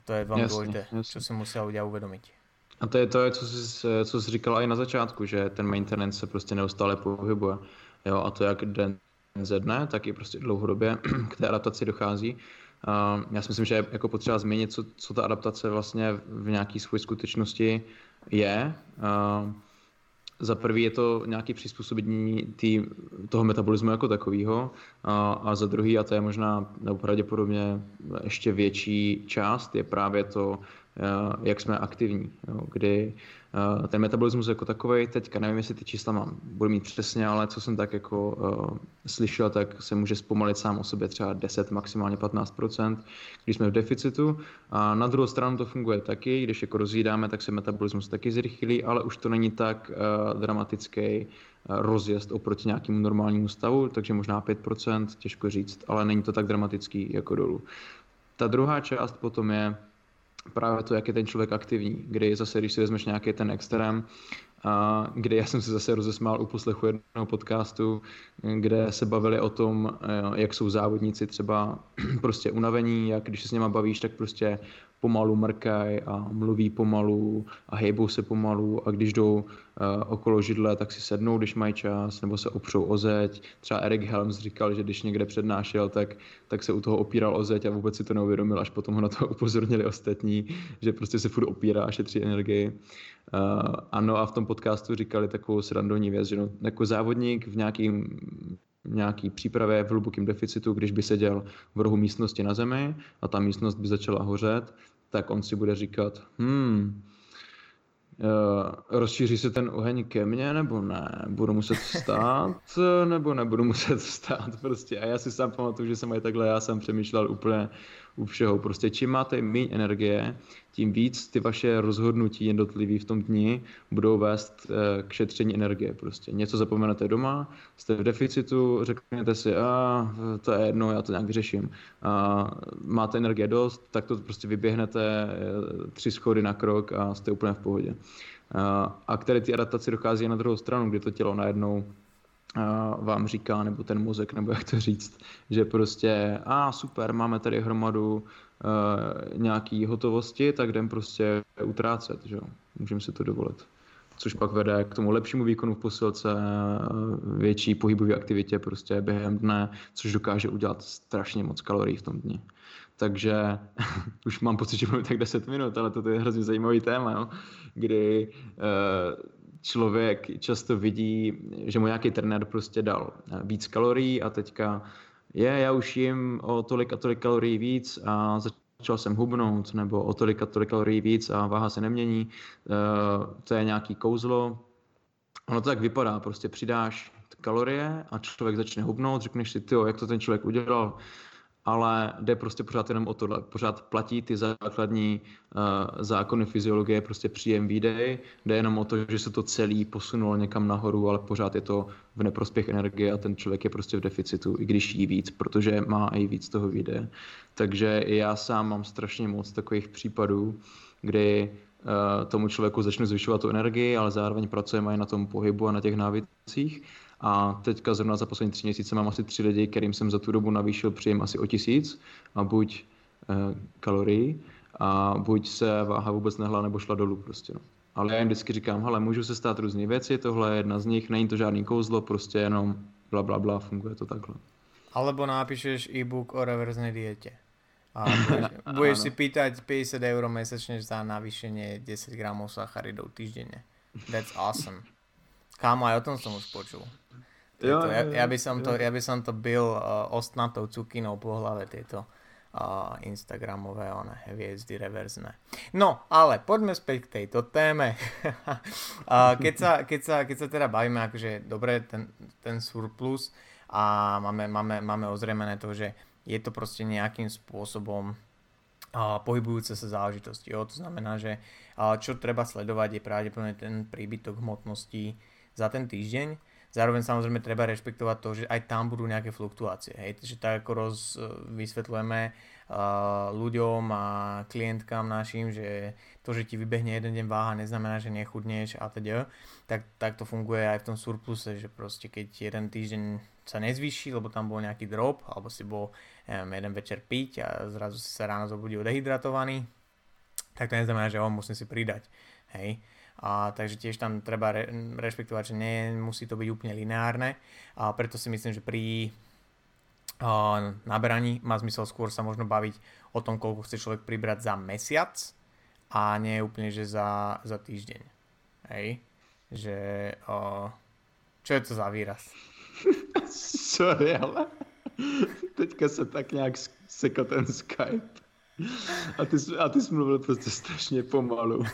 A to je veľmi dôležité, čo si musia ľudia uvedomiť. A to je co jsi říkal aj na začátku, že ten maintenance se prostě neustále pohybuje. Jo, a to jak den ze dne, tak i prostě dlouhodobě k té adaptaci dochází. Já si myslím, že je jako potřeba změnit, co ta adaptace vlastně v nějaké svoji skutečnosti je. Za prvý je to nějaké přizpůsobení toho metabolismu jako takového a za druhý, a to je možná nebo pravděpodobně ještě větší část, je právě to, jak jsme aktivní, jo, kdy ten metabolismus jako takovej teďka, nevím, jestli ty čísla budu mít přesně, ale co jsem tak jako slyšel, tak se může zpomalit sám o sobě třeba 10, maximálně 15%, když jsme v deficitu. A na druhou stranu to funguje taky, když jako rozjídáme, tak se metabolismus taky zrychlí, ale už to není tak dramatický rozjezd oproti nějakému normálnímu stavu, takže možná 5%, těžko říct, ale není to tak dramatický jako dolů. Ta druhá část potom je právě to, jak je ten člověk aktivní, kdy zase, když si vezmeš nějaký ten extrém, kde já jsem se zase rozesmál u poslechu jednoho podcastu, kde se bavili o tom, jak jsou závodníci třeba prostě unavení, jak když se s něma bavíš, tak prostě pomalu mrkají a mluví pomalu a hejbou se pomalu a když jdou okolo židle, tak si sednou, když mají čas, nebo se opřou o zeď. Třeba Erik Helms říkal, že když někde přednášel, tak se u toho opíral o zeď a vůbec si to neuvědomil, až potom ho na to upozornili ostatní, že prostě se furt opírá a šetří energii. Ano, a v tom podcastu říkali takovou srandovní věc, že no, jako závodník v nějaký přípravě v hlubokém deficitu, když by seděl v rohu místnosti na zemi a ta místnost by začala hořet, tak on si bude říkat, rozšíří se ten oheň ke mně nebo ne, budu muset vstát nebo nebudu muset vstát prostě. A já si sám pamatuju, že jsem aj takhle, já jsem přemýšlel úplně u všeho. Prostě čím máte méně energie, tím víc ty vaše rozhodnutí jednotlivý v tom dni budou vést k šetření energie. Prostě něco zapomenete doma, jste v deficitu, řeknete si, to je jedno, já to nějak vyřeším. Máte energie dost, tak to prostě vyběhnete 3 schody na krok a jste úplně v pohodě. A k tady ty adaptaci dochází na druhou stranu, kdy to tělo najednou vám říká, nebo ten mozek, nebo jak to říct, že prostě super, máme tady hromadu nějaký hotovosti, tak jdem prostě utrácet, že jo, můžeme si to dovolit. Což pak vede k tomu lepšímu výkonu v posilce, větší pohybové aktivitě prostě během dne, což dokáže udělat strašně moc kalorií v tom dni. Takže už mám pocit, že mám tak 10 minut, ale to je hrozně zajímavý téma, jo? Kdy člověk často vidí, že mu nějaký trenér prostě dal víc kalorií a teďka já už jim o tolik a tolik kalorií víc a začal jsem hubnout, nebo o tolik a tolik kalorií víc a váha se nemění, to je nějaký kouzlo. Ono to tak vypadá, prostě přidáš kalorie a člověk začne hubnout, řekneš si, jak to ten člověk udělal, ale jde prostě pořád jenom o tohle. Pořád platí ty základní zákony fyziologie, prostě příjem výdej, jde jenom o to, že se to celý posunulo někam nahoru, ale pořád je to v neprospěch energie a ten člověk je prostě v deficitu, i když jí víc, protože má i víc toho výdeje. Takže já sám mám strašně moc takových případů, kdy tomu člověku začnu zvyšovat tu energii, ale zároveň pracujeme i na tom pohybu a na těch návycích. A teďka zrovna za poslední 3 měsíce mám asi 3 lidi, kterým jsem za tu dobu navýšil příjem asi o 1000 a buď kalorii a buď se váha vůbec nehla nebo šla dolů prostě. No. Ale já jim vždycky říkám, hele, můžou se stát různé věci, tohle je jedna z nich, není to žádný kouzlo, prostě jenom bla, bla, bla, funguje to takhle. Alebo napíšeš e-book o reverznej diete. A budeš si pýtať 50 € mesačne za navýšenie 10 gramov sacharidov týždenne. That's awesome. Kámo, aj o tom som už počul. Ja by som to byl ostnatou cukinou po hlave, tieto instagramové hviezdy reverzné. No, ale poďme späť k tejto téme. Keď sa teda bavíme, akože dobre, ten surplus a máme ozrejmené to, že je to proste nejakým spôsobom pohybujúce sa záležitosti. To znamená, že čo treba sledovať je pravdepodobne ten príbytok hmotnosti za ten týždeň. Zároveň samozrejme treba rešpektovať to, že aj tam budú nejaké fluktuácie. Hej? Takže tak ako vysvetľujeme ľuďom a klientkám našim, že to, že ti vybehne jeden deň váha, neznamená, že nechudneš a teda. Tak to funguje aj v tom surpluse, že proste keď jeden týždeň sa nezvýši, lebo tam bol nejaký drop, alebo si bol jeden večer piť a zrazu si sa ráno zobudil dehydratovaný, tak to neznamená, že musím si pridať. Hej? A takže tiež tam treba rešpektovať, že nemusí to byť úplne lineárne a preto si myslím, že pri naberaní má zmysel skôr sa možno baviť o tom, koľko chce človek pribrať za mesiac a nie úplne, že za týždeň. Hej? Že čo je to za výraz? Sorry, ale teďka sa tak nejak sekol ten Skype. A ty jsi mluvil prostě strašně pomalu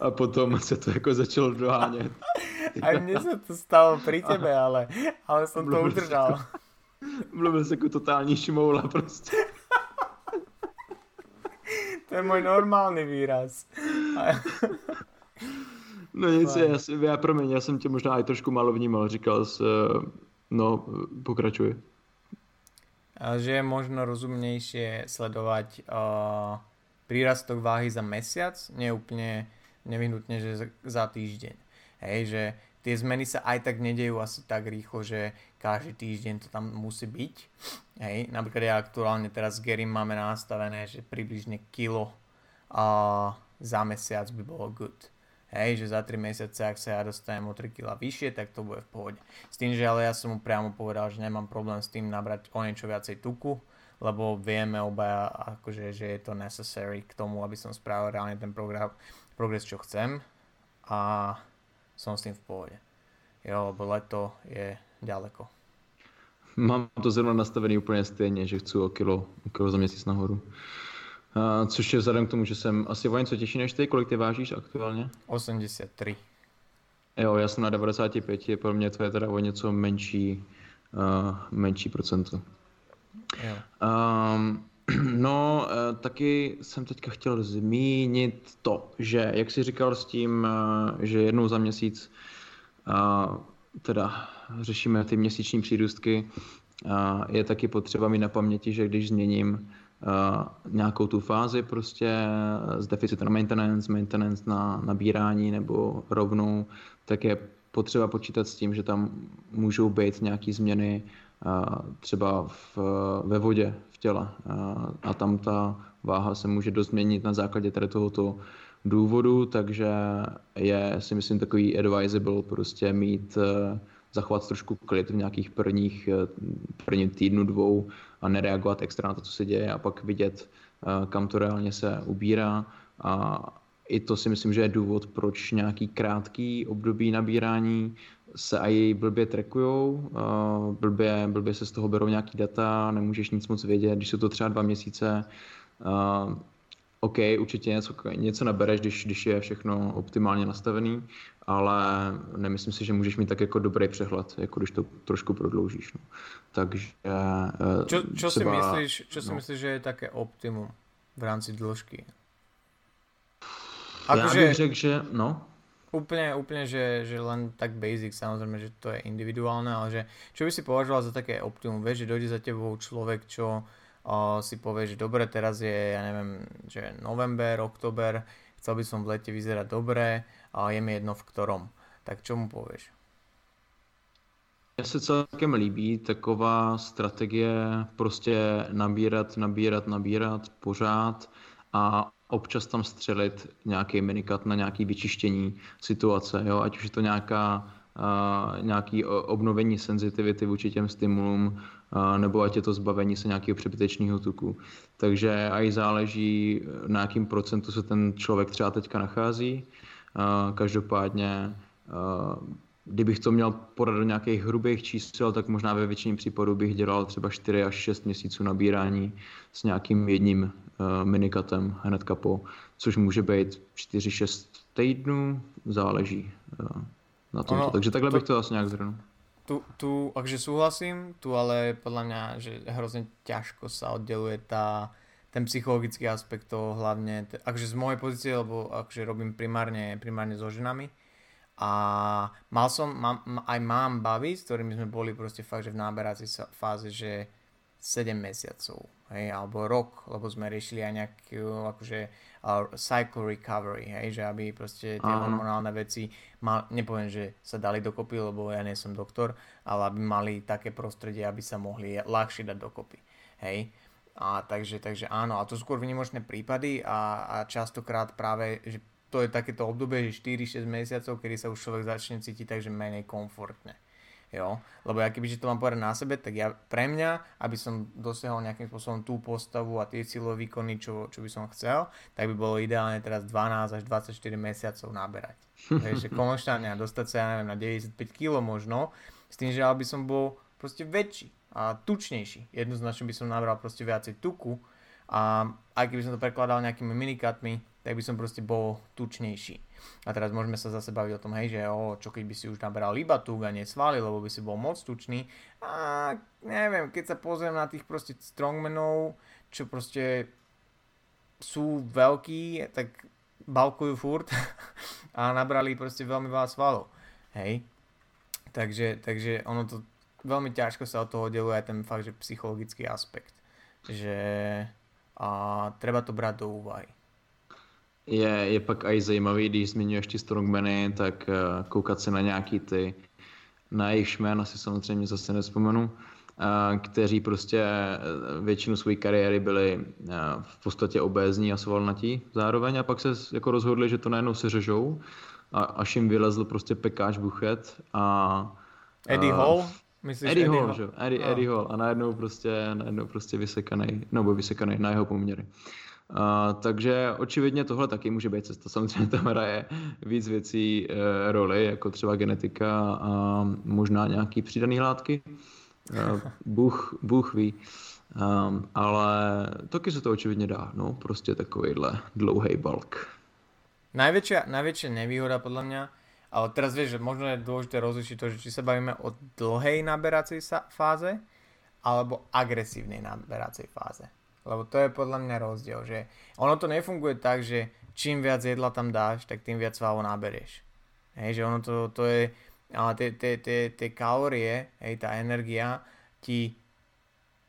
a potom se to jako začalo dohánět. A mně se to stalo při tebe, ale jsem to udržal. Mluvil jsi jako totální šmoula prostě. To je můj normální výraz. No nic, já jsem tě možná i trošku málo vnímal, říkal jsi, no pokračuj. Že je možno rozumnejšie sledovať prírastok váhy za mesiac, nie úplne nevyhnutne, že za týždeň. Hej, že tie zmeny sa aj tak nedejú asi tak rýchlo, že každý týždeň to tam musí byť. Hej, napríklad ja aktuálne teraz s Gerim máme nastavené, že približne kilo za mesiac by bolo good. Hej, že za 3 mesiace, ak sa ja dostanem o 3 kg vyššie, tak to bude v pohode. S tým, že ale ja som mu priamo povedal, že nemám problém s tým nabrať o niečo viacej tuku, lebo vieme obaja, akože, že je to necessary k tomu, aby som spravil reálne ten progres, čo chcem, a som s tým v pohode. Jo, lebo leto je ďaleko. Mám to zrovna nastavený úplne stejne, že chcú o kilo za mesiac nahoru. Což je vzhledem k tomu, že jsem asi o něco těžší než ty. Kolik ty vážíš aktuálně? 83. Jo, já jsem na 95, pro mě to je teda o něco menší procento. Jo. Taky jsem teďka chtěl zmínit to, že jak jsi říkal s tím, že jednou za měsíc teda řešíme ty měsíční přírůstky, je taky potřeba mít na paměti, že když změním nějakou tu fázi prostě z deficitu na maintenance na nabírání nebo rovnou, tak je potřeba počítat s tím, že tam můžou být nějaké změny třeba ve vodě, v těle, a tam ta váha se může dost změnit na základě tady tohoto důvodu, takže je si myslím takový advisable prostě mít zachovat trošku klid v nějakých prvním týdnu, dvou a nereagovat extra na to, co se děje, a pak vidět, kam to reálně se ubírá. A i to si myslím, že je důvod, proč nějaký krátký období nabírání se i blbě trackujou, blbě se z toho berou nějaký data, nemůžeš nic moc vědět, když jsou to třeba 2 měsíce. OK, určitě něco nabereš, když je všechno optimálně nastavený, ale nemyslím si, že můžeš mít tak jako dobrý přehled, jako když to trošku prodloužíš. No. Takže si myslíš, že je také optimum v rámci dĺžky? Já bych řekl, že no. Úplne že len tak basic, samozrejme, že to je individuálne, ale že čo by si považoval za také optimum? Vieš, že dojde za tebou človek, čo si povie, že dobre, teraz je, ja neviem, že november, október, chcel by som v lete vyzerať dobre, ale je mi jedno v ktorom. Tak čo mu povieš? Mně se celkem líbí taková strategie prostě nabírat pořád a občas tam střelit nějaký minikat na nějaký vyčištění situace, jo? Ať už je to nějaké obnovení senzitivity vůči těm stimulům, nebo ať je to zbavení se nějakého přebytečného tuku. Takže aj záleží, na jakým procentu se ten člověk třeba teďka nachází. Každopádně, kdybych to měl podat do nějakých hrubých čísel, tak možná ve většině případů bych dělal třeba 4 až 6 měsíců nabírání s nějakým jedním minikatem hnedka po, což může být 4-6 týdnů, záleží na tomto. Takže takhle bych to asi nějak zhrnul. Tu, akže súhlasím, tu ale podľa mňa, že hrozne ťažko sa oddeluje ten psychologický aspekt toho hlavne, akže z mojej pozície, lebo akže robím primárne so ženami a mám baví, s ktorými sme boli proste fakt, že v náberacej fáze, že 7 mesiacov, hej, alebo rok, lebo sme riešili aj nejakú akože cycle recovery, hej, že aby proste tie hormonálne veci nepoviem, že sa dali dokopy, lebo ja nie som doktor, ale aby mali také prostredie, aby sa mohli ľahšie dať dokopy, hej. A takže áno, a to skôr výnimočné prípady a častokrát práve, že to je takéto obdobie, že 4-6 mesiacov, kedy sa už človek začne cítiť takže menej komfortne. Jo, lebo ja kebyže to mám povedať na sebe, tak ja pre mňa, aby som dosiahol nejakým spôsobom tú postavu a tie cílové výkony, čo by som chcel, tak by bolo ideálne teraz 12 až 24 mesiacov naberať. Takže konštantne a dostať sa, ja neviem, na 95 kg možno, s tým, že aby som bol proste väčší a tučnejší. Jednoznačne by som nabral proste viacej tuku A aj keby som to prekladal nejakými minikatmi, tak by som proste bol tučnejší. A teraz môžeme sa zase baviť o tom, hej, že čo keď by si už naberal iba tuk a nesvali, lebo by si bol moc tučný. A neviem, keď sa pozriem na tých proste strongmanov, čo proste sú veľkí, tak balkujú furt a nabrali proste veľmi veľa svalov. Hej. Takže ono to veľmi ťažko sa od toho deluje aj ten fakt, že psychologický aspekt. Že treba to brát do úvahy. Je pak aj zajímavý, když zmiňuješ ty strongmeny, tak koukat se na nějaký ty, na jejich jmén, asi samozřejmě zase nevzpomenu, kteří prostě většinu své kariéry byli v podstatě obézní a svalnatí zároveň a pak se jako rozhodli, že to najednou seřežou a až jim vylezl prostě pekáč buchet a... Eddie Hall? Myslíš, Eddie Hall. A najednou prostě vysekanej na jeho poměry. Takže očividně tohle taky může být cesta. Samozřejmě tam hraje víc věcí roli, jako třeba genetika a možná nějaký přidaný látky. Bůh ví. Ale taky se to očividně dá. No, prostě takovýhle dlouhý balk. Najväčšia nevýhoda podľa mňa, ale teraz vieš, že možno je dôležité rozlišiť to, že či sa bavíme o dlhej naberacej fáze alebo agresívnej naberacej fáze. Lebo to je podľa mňa rozdiel, že ono to nefunguje tak, že čím viac jedla tam dáš, tak tým viac svalov naberieš. Hej, že ono to je, ale tie kalórie, hej, tá energia ti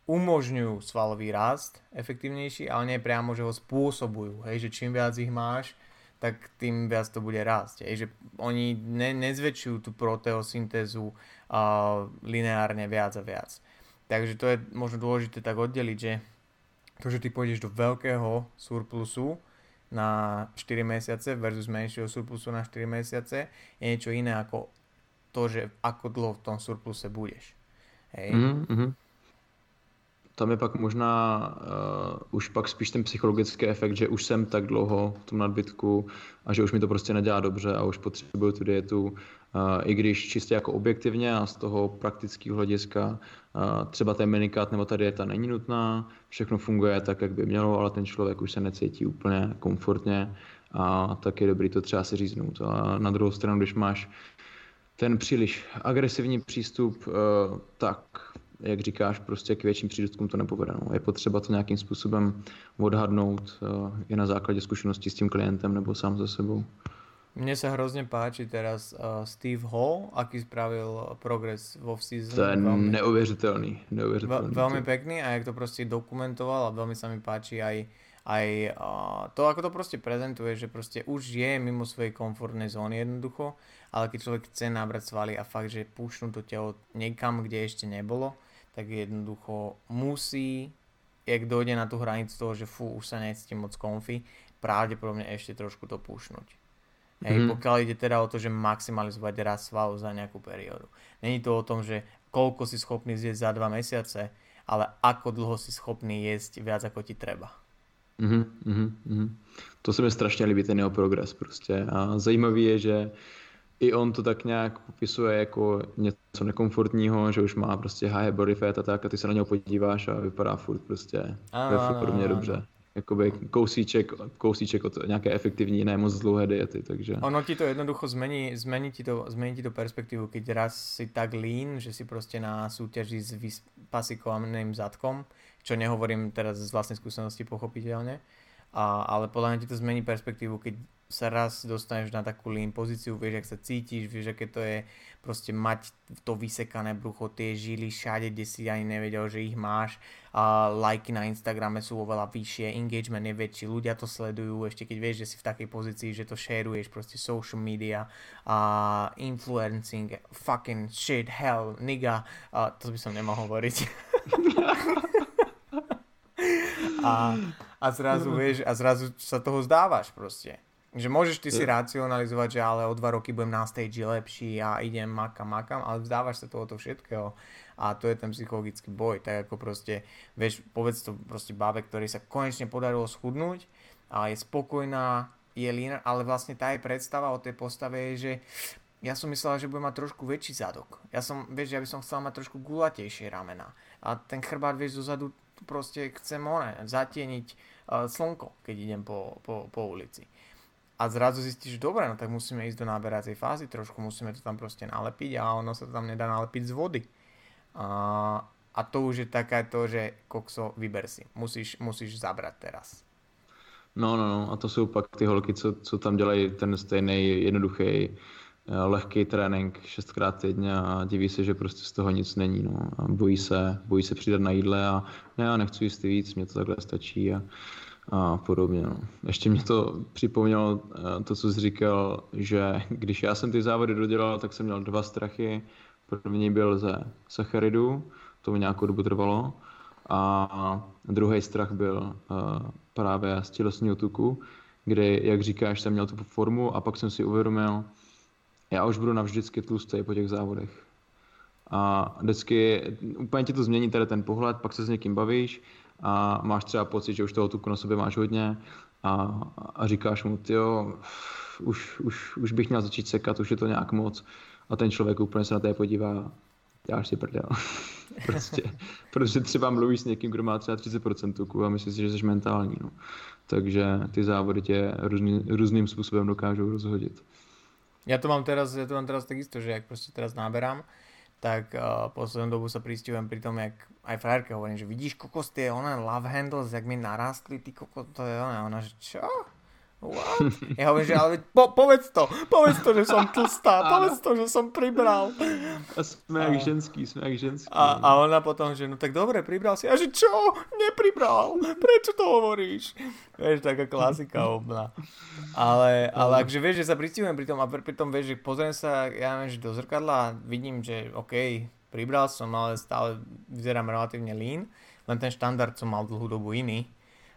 umožňujú svalový rast efektívnejší, ale nie priamo, že ho spôsobujú. Hej, že čím viac ich máš, tak tým viac to bude rásť. Že oni nezväčšujú tú proteosyntézu lineárne viac a viac. Takže to je možno dôležité tak oddeliť, že to, že ty pôjdeš do veľkého surplusu na 4 mesiace versus menšieho surplusu na 4 mesiace je niečo iné ako to, že ako dlho v tom surpluse budeš. Hej. Tam je pak možná už pak spíš ten psychologický efekt, že už jsem tak dlouho v tom nadbytku a že už mi to prostě nedělá dobře a už potřebuju tu dietu, i když čistě jako objektivně a z toho praktického hlediska třeba ten minikát nebo ta dieta není nutná, všechno funguje tak, jak by mělo, ale ten člověk už se necítí úplně komfortně a tak je dobrý to třeba si říznout. A na druhou stranu, když máš ten příliš agresivní přístup, tak jak říkáš, prostě k větším přídotkům to nepovede. Je potřeba to nějakým způsobem odhadnout i na základě zkušeností s tím klientem nebo sám za sebou. Mne sa hrozně páči teraz Steve Hall, aký spravil progres vo off-season. To je neuvěřitelný. Veľmi pekný a jak to prostě dokumentoval a veľmi sa mi páči aj to, ako to proste prezentuje, že proste už je mimo svojej komfortnej zóny jednoducho, ale keď človek chce nabrať svaly a fakt, že púšnú to telo niekam, kde ešte nebolo, tak jednoducho musí, jak dojde na tú hranicu toho, že už sa necítim moc comfy, pravdepodobne ešte trošku to púšnúť. Hej, pokiaľ ide teda o to, že maximalizovať rast svalov za nejakú periódu. Není to o tom, že koľko si schopný zjesť za 2 mesiace, ale ako dlho si schopný jesť viac ako ti treba. To se mi strašně líbí, ten jeho progres prostě. A zajímavý je, že i on to tak nějak popisuje jako něco nekomfortního, že už má prostě high body fat a tak a ty se na něho podíváš a vypadá furt prostě podobně dobře. Jakoby kousíček od nějaké efektivní, ne moc dlouhé diety, takže... Ono ti to jednoducho zmení ti to perspektívu, keď raz si tak lean, že si prostě na súťaži s vyspasikovým zadkom, čo nehovorím teraz z vlastnej skúsenosti pochopiteľne, ale podľa mňa ti to zmení perspektívu, keď sa raz dostaneš na takú lean pozíciu, vieš, jak sa cítiš, vieš, aké to je proste mať to vysekané brucho, tie žily všade, kde si ani nevedel, že ich máš. Lajky na Instagrame sú oveľa vyššie, engagement je väčší, ľudia to sledujú, ešte keď vieš, že si v takej pozícii, že to šeruješ, proste social media, influencing, fucking shit, hell, nigga, to by som nemal hovoriť. A zrazu sa toho zdávaš proste. Že môžeš ty si racionalizovať, že ale o 2 roky budem na stage lepší a idem makam, ale vzdávaš sa tohoto všetkého a to je ten psychologický boj. Tak ako proste, vieš, povedz to proste bábe, ktorý sa konečne podarilo schudnúť a je spokojná, je lína, ale vlastne tá jej predstava o tej postave je, že ja som myslela, že budem mať trošku väčší zadok. Ja by som chcela mať trošku gulatejšie ramena. A ten chrbát, vieš, dozadu proste chcem zatieniť slnko, keď idem po ulici. A zrazu zistíš, že dobre, no tak musíme ísť do náberacej fázy trošku, musíme to tam proste nalepiť a ono sa to tam nedá nalepiť z vody. A to už je takéto, že kokso, vyber si, musíš zabrať teraz. No, a to jsou pak ty holky, co tam dělají ten stejný, jednoduchý, lehký trénink 6x týdně a diví se, že prostě z toho nic není. No. A bojí se přidat na jídle a já nechci jíst víc, mě to takhle stačí a podobně. No. Ještě mě to připomnělo to, co jsi říkal, že když já jsem ty závody dodělal, tak jsem měl 2 strachy. První byl ze sacharidů, to mi nějakou dobu trvalo. A druhý strach byl právě z tělesního tuku, kdy, jak říkáš, jsem měl tu formu a pak jsem si uvědomil, já už budu navždycky tlustej po těch závodech. A vždycky úplně ti to změní tady ten pohled, pak se s někým bavíš a máš třeba pocit, že už toho tuku na sobě máš hodně a říkáš mu, tyjo, už bych měl začít sekat, už je to nějak moc. A ten člověk úplně se na té podívá, děláš si prdel. Prostě třeba mluvíš s někým, kdo má třeba 30% tuku a myslíš si, že jsi mentální. No. Takže ty závody tě různým způsobem dokážou rozhodit. Ja to mám teraz takisto, že jak proste teraz náberám, tak poslednú dobu sa prisťujem pri tom, jak aj frajerke hovorím, že vidíš kokos, tie oné love handles, jak mi narastli, ty kokos, to je oné, ona, že čo? Wow. Ja hovorím, že ale povedz to, že som tlstá, povedz to, že som pribral. A sme jak ženský. A ona potom, že no tak dobre, pribral si. A že čo? Nepribral. Prečo to hovoríš? Vieš, taká klasika obná. Ale akže vieš, že sa pristihujem pri tom a pri tom vieš, že pozriem sa, ja neviem, že do zrkadla vidím, že okej, pribral som, ale stále vyzerám relatívne lean, len ten štandard som mal dlhú dobu iný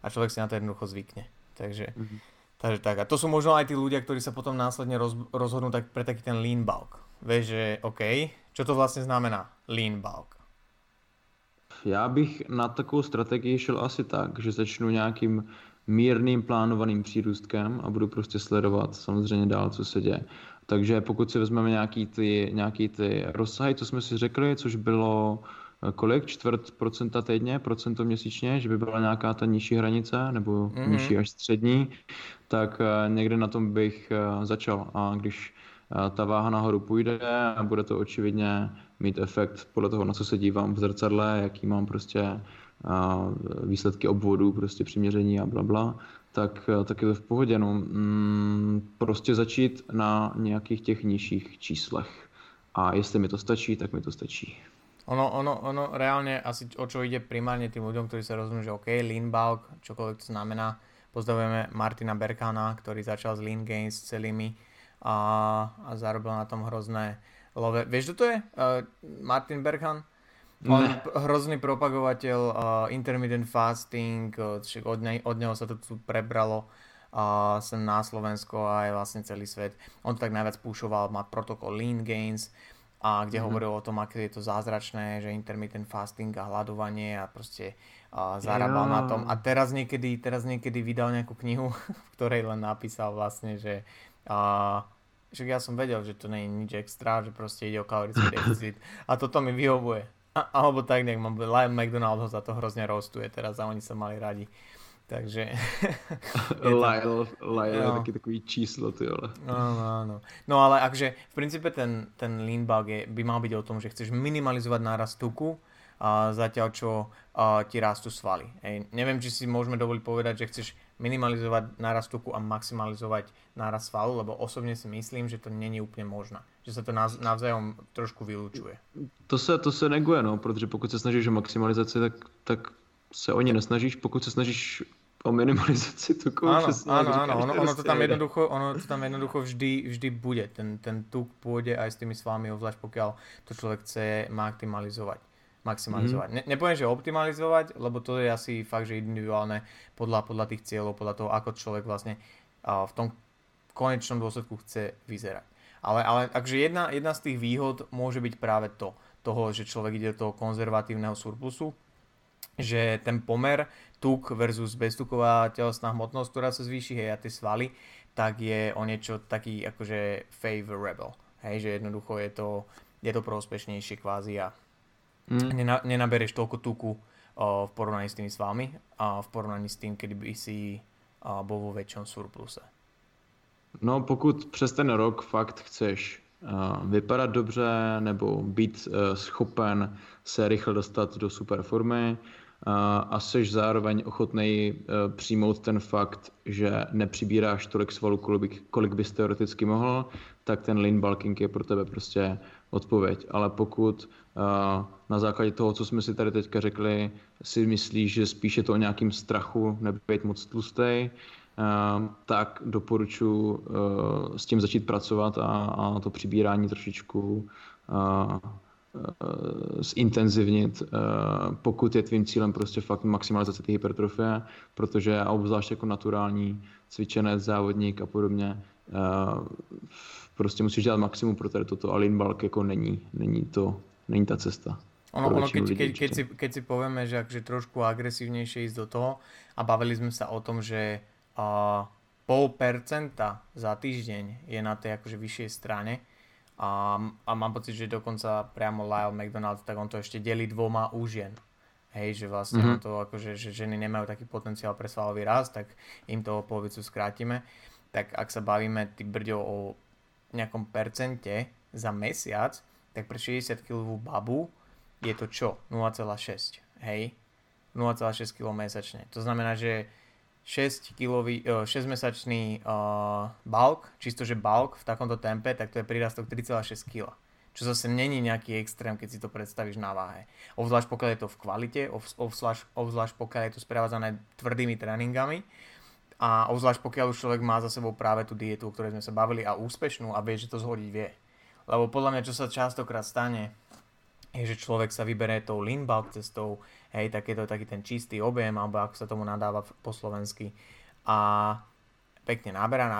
a človek si na to jednoducho zvykne. Takže... Mm-hmm. Takže tak, a to sú možno aj tí ľudia, ktorí sa potom následne rozhodnú tak, pre taký ten lean bulk. Vieš, že OK, čo to vlastne znamená lean bulk? Já bych na takovou strategii šel asi tak, že začnu nějakým mírným plánovaným přírůstkem a budu prostě sledovat samozřejmě dál, co se děje. Takže pokud si vezmeme nějaký ty rozsahy, co jsme si řekli, což bylo kolik? 4% týdně, procento měsíčně, že by byla nějaká ta nižší hranice, nebo nižší až střední, tak někde na tom bych začal. A když ta váha nahoru půjde, bude to očividně mít efekt podle toho, na co se dívám v zrcadle, jaký mám prostě výsledky obvodů, prostě přiměření a blabla, tak je to v pohodě. No, prostě začít na nějakých těch nižších číslech. A jestli mi to stačí, tak mi to stačí. Ono reálne asi o čo ide primárne tým ľuďom, ktorí sa rozumú, že OK, lean bulk, čokoľvek to znamená. Pozdravujeme Martina Berkhana, ktorý začal s lean gains celými a zarobil na tom hrozné love. Vieš, kto to je? Martin Berkhan? On je hrozný propagovateľ intermittent fasting, od neho sa to tu prebralo sem na Slovensko a aj vlastne celý svet. On to tak najviac púšoval, má protokol lean gains, a kde hovoril o tom, aké je to zázračné, že intermittent fasting a hladovanie a proste zarábal na tom. A teraz niekedy vydal nejakú knihu, v ktorej len napísal vlastne, že však ja som vedel, že to nie je nič extra, že proste ide o kalorický deficit a toto mi vyhovuje. Alebo tak nejak, Lyle McDonald ho za to hrozne roastuje teraz a oni sa mali radi. Takže... Lyle je takový číslo, ty vole. No ale akže v princípe ten lean bulk by mal byť o tom, že chceš minimalizovať nárast tuku, zatiaľ čo ti rastú svaly. Neviem, či si môžeme dovoliť povedať, že chceš minimalizovať nárast tuku a maximalizovať nárast svalu, lebo osobne si myslím, že to není úplne možné. Že sa to navzájom trošku vylučuje. To se neguje, no, protože pokud se snažíš o maximalizaci, tak se o ně nesnažíš, pokud se snažíš o minimalizaci tuku. Áno, ono to tam jednoducho vždy bude. Ten tuk pôjde aj s tými svalmi, obzvlášť pokiaľ to človek chce maximalizovať. Nepoviem, že optimalizovať, lebo to je asi fakt, že individuálne podľa tých cieľov, podľa toho, ako človek vlastne v tom konečnom dôsledku chce vyzerať. Ale akže jedna z tých výhod môže byť práve toho, že človek ide do toho konzervatívneho surplusu, že ten pomer tuk versus beztuková telesná hmotnosť, ktorá sa zvýši, hej, a tie svaly, tak je o niečo taký akože favorable, hej, že jednoducho je to prospešnejšie kvázi a nenabereš toľko tuku v porovnaní s tými svami a v porovnaní s tím, kdyby si byl vo větším surpluse? No, pokud přes ten rok fakt chceš vypadat dobře nebo být schopen se rychle dostat do super formy a seš zároveň ochotnej přijmout ten fakt, že nepřibíráš tolik svalů, kolik bys teoreticky mohl, tak ten lean bulking je pro tebe prostě odpověď. Ale pokud na základě toho, co jsme si tady teďka řekli, si myslíš, že spíš je to o nějakým strachu nebejt moc tlustej, tak doporučuji s tím začít pracovat a to přibírání trošičku zintenzivnit, pokud je tvým cílem prostě fakt maximalizace té hypertrofie, protože obzvlášť jako naturální cvičenec, závodník a podobně, prostě musíš dělat maximum pro tady toto a lean bulk jako není ta cesta. Ono keď si povieme, že akže trošku agresívnejšie ísť do toho a bavili sme sa o tom, že 0,5% za týždeň je na tej akože vyššej strane a mám pocit, že dokonca priamo Lyle McDonald, tak on to ešte delí 2 u žien. Hej, že vlastne to akože, že ženy nemajú taký potenciál pre svalový rast, tak im to o polovicu skrátime. Tak ak sa bavíme ty brďo o nejakom percente za mesiac, tak pre 60 kilovú babu je to čo? 0,6, hej? 0,6 kg mesačne. To znamená, že 6-mesačný bulk, čistože bulk v takomto tempe, tak to je prírastok 3,6 kg. Čo zase není nejaký extrém, keď si to predstavíš na váhe. Obzvlášť pokiaľ je to v kvalite, obzvlášť pokiaľ je to sprevádzané tvrdými tréningami a obzvlášť pokiaľ už človek má za sebou práve tú dietu, o ktorej sme sa bavili a úspešnú a vie, že to zhodiť vie. Lebo podľa mňa, čo sa častokrát stane, je, že človek sa vyberie tou lean bulk cestou, hej, taký ten čistý objem, alebo ako sa tomu nadáva po slovensky. A pekne naberá,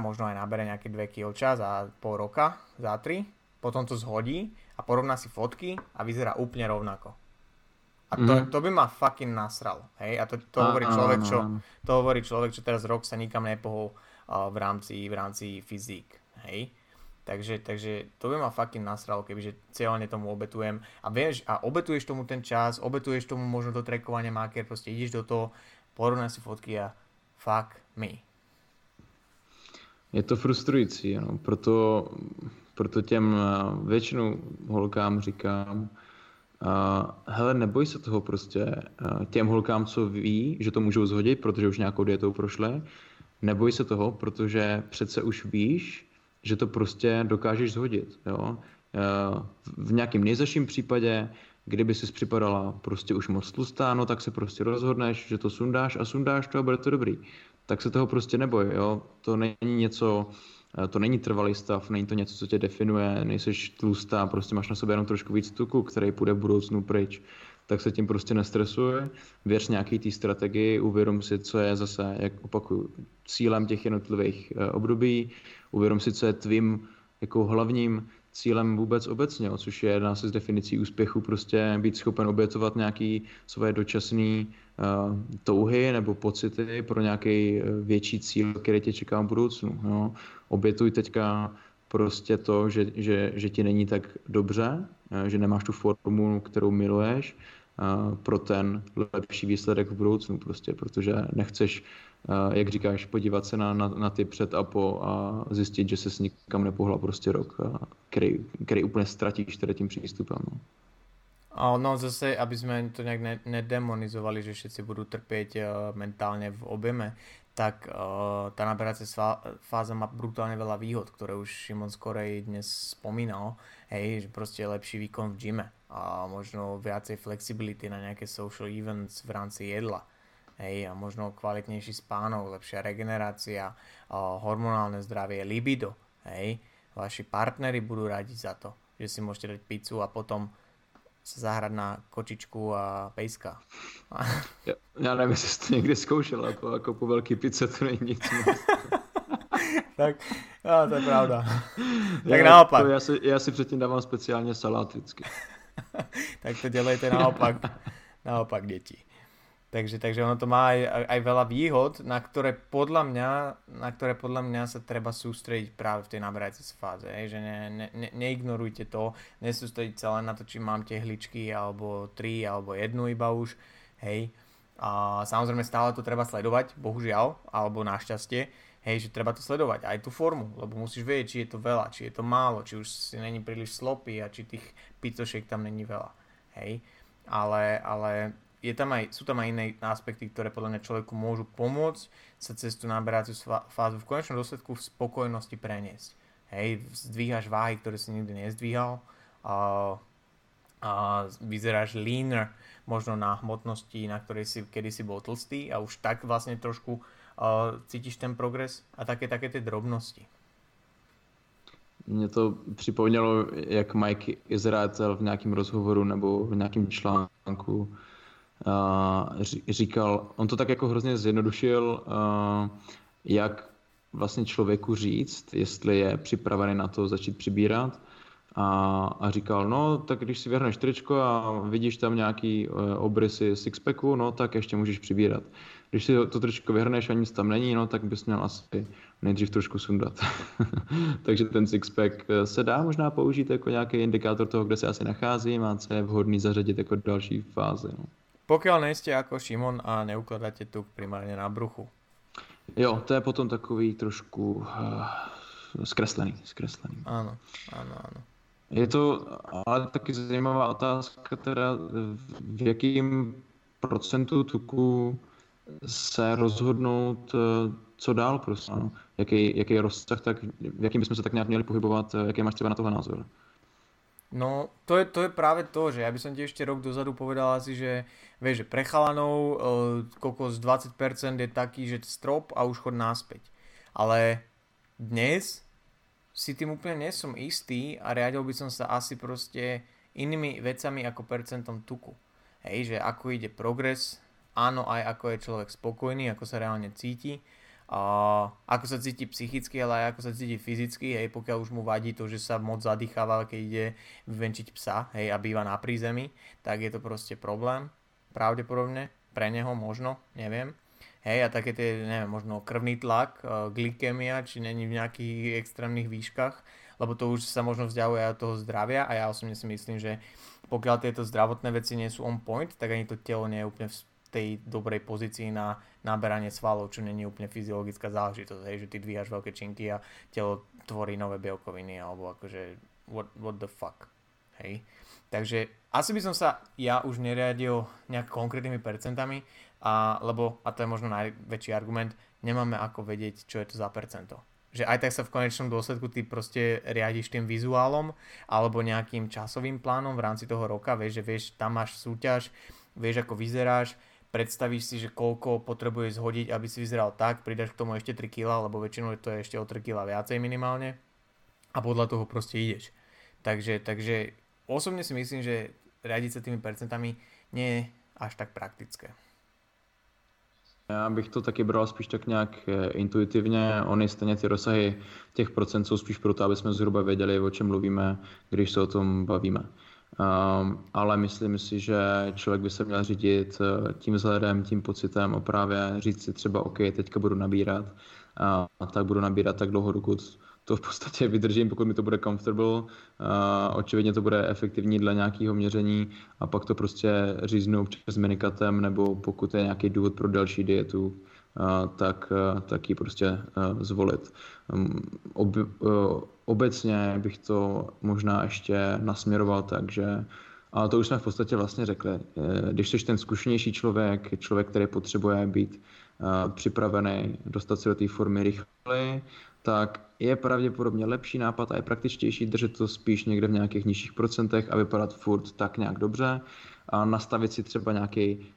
možno aj naberá nejaké 2 kg za pol roka, za 3, potom to zhodí a porovná si fotky a vyzerá úplne rovnako. A to by ma fucking nasral, hej, a to hovorí človek, čo teraz rok sa nikam nepohol v rámci fyzík, hej. Takže to by ma fucking nasralo, kebyže cieľne tomu obetujem a vieš, a obetuješ tomu ten čas, obetuješ tomu možno to trackovanie maker, proste ideš do toho, porovnáš si fotky a fuck me. Je to frustrující, no. Proto těm většinou holkám říkám, hele, neboj se toho prostě, těm holkám, co ví, že to můžou zhodit, protože už nějakou dietou prošli, neboj se toho, protože přece už víš, že to prostě dokážeš zhodit. Jo? V nějakém nejzaším případě, kdyby jsi připadala prostě už moc tlustá, no tak se prostě rozhodneš, že to sundáš to a bude to dobrý. Tak se toho prostě neboj. Jo? To není něco, to není trvalý stav, není to něco, co tě definuje, nejseš tlustá, prostě máš na sobě jenom trošku víc tuku, který půjde v budoucnu pryč. Tak se tím prostě nestresuje, věř nějaký té strategii, uvědom si, co je zase, jak opakuju, cílem těch jednotlivých období, uvědom si, co je tvým jako hlavním cílem vůbec obecně, což je jedna z definicí úspěchu prostě být schopen obětovat nějaký svoje dočasné touhy nebo pocity pro nějaký větší cíl, který tě čeká v budoucnu. No. Obětuj teďka prostě to, že ti není tak dobře, že nemáš tu formu, kterou miluješ, pro ten lepší výsledek v budoucnu prostě, protože nechceš, jak říkáš, podívat se na ty před a po a zjistit, že se s nikam nepohla prostě rok, který úplně ztratíš teda tím přístupem. No. No zase, aby sme to nejak nedemonizovali, že všetci budú trpieť mentálne v objeme, tak tá naberacia fáza má brutálne veľa výhod, ktoré už Šimon skorej dnes spomínal, hej, že proste je lepší výkon v gyme a možno viacej flexibility na nejaké social events v rámci jedla, hej, a možno kvalitnejší spánok, lepšia regenerácia, hormonálne zdravie, libido, hej, vaši partneri budú radiť za to, že si môžete dať pizzu a potom sa zahrať na kočičku a pejska. Ja neviem, jestli si to niekde skúšel, ako po veľký pizze to nie je nic. Tak, no, to je pravda. Tak naopak. Ja si předtím dávam speciálne saláticky. Tak to delejte naopak, deti. Takže ono to má aj veľa výhod, na ktoré podľa mňa sa treba sústrediť práve v tej naberacej fáze. Že neignorujte to, nesústrediť sa len na to, či mám tehličky alebo 3 alebo 1 iba už. Hej. A samozrejme stále to treba sledovať, bohužiaľ, alebo našťastie, hej, že treba to sledovať, aj tú formu, lebo musíš vedieť, či je to veľa, či je to málo, či už si není príliš slopy a či tých pitošiek tam není veľa, hej. Ale sú tam aj iné aspekty, ktoré podľa mňa človeku môžu pomôcť sa cez tú naberaciu fázu v konečnom dôsledku v spokojnosti preniesť, hej, zdvíhaš váhy, ktoré si nikdy nezdvíhal a vyzeráš leaner možno na hmotnosti, na ktorej si kedysi bol tlstý a už tak vlastne trošku cítiš ten progres a také ty drobnosti. Mně to připomnělo, jak Mike Israetel v nějakém rozhovoru nebo v nějakém článku říkal, on to tak jako hrozně zjednodušil, jak vlastně člověku říct, jestli je připravený na to začít přibírat. A říkal, no tak když si vyhrneš tričko a vidíš tam nějaký obrysy sixpacku, no tak ještě můžeš přibírat. Když si to tričko vyhrneš a nic tam není, no tak bys měl asi nejdřív trošku sundat. Takže ten sixpack se dá možná použít jako nějaký indikátor toho, kde se asi nacházím a co je vhodný zařadit jako další fázi. No. Pokiaľ nejste jako Šimon a neukladáte tuk primárně na bruchu. Jo, to je potom takový trošku zkreslený. Ano. Je to ale taky zajímavá otázka, teda v jakým procentu tuku se rozhodnout, co dál prostě, no? Jaký rozsah, tak v jakým bychom se tak nějak měli pohybovat, jaký máš třeba na tohle názor? No, to je práve to, že ja by som ti ešte rok dozadu povedal asi, že vieš, že pre chalanov kokos 20% je taký, že strop a už chod náspäť. Ale dnes si tým úplne nie som istý a riadil by som sa asi proste inými vecami ako percentom tuku. Hej, že ako ide progres, áno, aj ako je človek spokojný, ako sa reálne cíti, ako sa cíti psychicky, ale aj ako sa cíti fyzicky, hej, pokiaľ už mu vadí to, že sa moc zadýcháva, keď ide vyvenčiť psa, hej, a býva na prízemí, tak je to proste problém, pravdepodobne, pre neho možno, neviem. Hej, a také tie, neviem, možno krvný tlak, glykémia, či není v nejakých extrémnych výškach, lebo to už sa možno vzdialuje od toho zdravia a ja osobne si myslím, že pokiaľ tieto zdravotné veci nie sú on point, tak ani to telo nie je úplne v tej dobrej pozícii na naberanie svalov, čo není úplne fyziologická záležitosť, hej, že ty dvíhaš veľké činky a telo tvorí nové bielkoviny, alebo akože what the fuck, hej. Takže asi by som sa ja už neriadil nejak konkrétnymi percentami, lebo, a to je možno najväčší argument, nemáme ako vedieť, čo je to za percento. Že aj tak sa v konečnom dôsledku ty proste riadiš tým vizuálom alebo nejakým časovým plánom v rámci toho roka, vieš, že vieš, tam máš súťaž, vieš, ako vyzeráš, predstavíš si, že koľko potrebuješ zhodiť, aby si vyzeral tak, pridaš k tomu ešte 3 kg, lebo väčšinou to je ešte o 3 kg viacej minimálne a podľa toho proste ideš. Takže osobne si myslím, že riadiť sa tými percentami nie je až tak praktické. Já bych to taky bral spíš tak nějak intuitivně. Ony stejně ty rozsahy těch procent jsou spíš proto, aby jsme zhruba věděli, o čem mluvíme, když se o tom bavíme. Ale myslím si, že člověk by se měl řídit tím vzhledem, tím pocitem a právě říct si třeba OK, teďka budu nabírat a tak budu nabírat tak dlouho, dokud to v podstatě vydržím, pokud mi to bude comfortable. Očividně to bude efektivní dle nějakého měření a pak to prostě říznu s minikatem, nebo pokud je nějaký důvod pro další dietu, tak ji prostě zvolit. Obecně bych to možná ještě nasměroval tak, že, ale to už jsme v podstatě vlastně řekli, když jsi ten zkušenější člověk, který potřebuje být připravený, dostat se do té formy rychleji, tak je pravděpodobně lepší nápad a je praktičtější držet to spíš někde v nějakých nižších procentech a vypadat furt tak nějak dobře a nastavit si třeba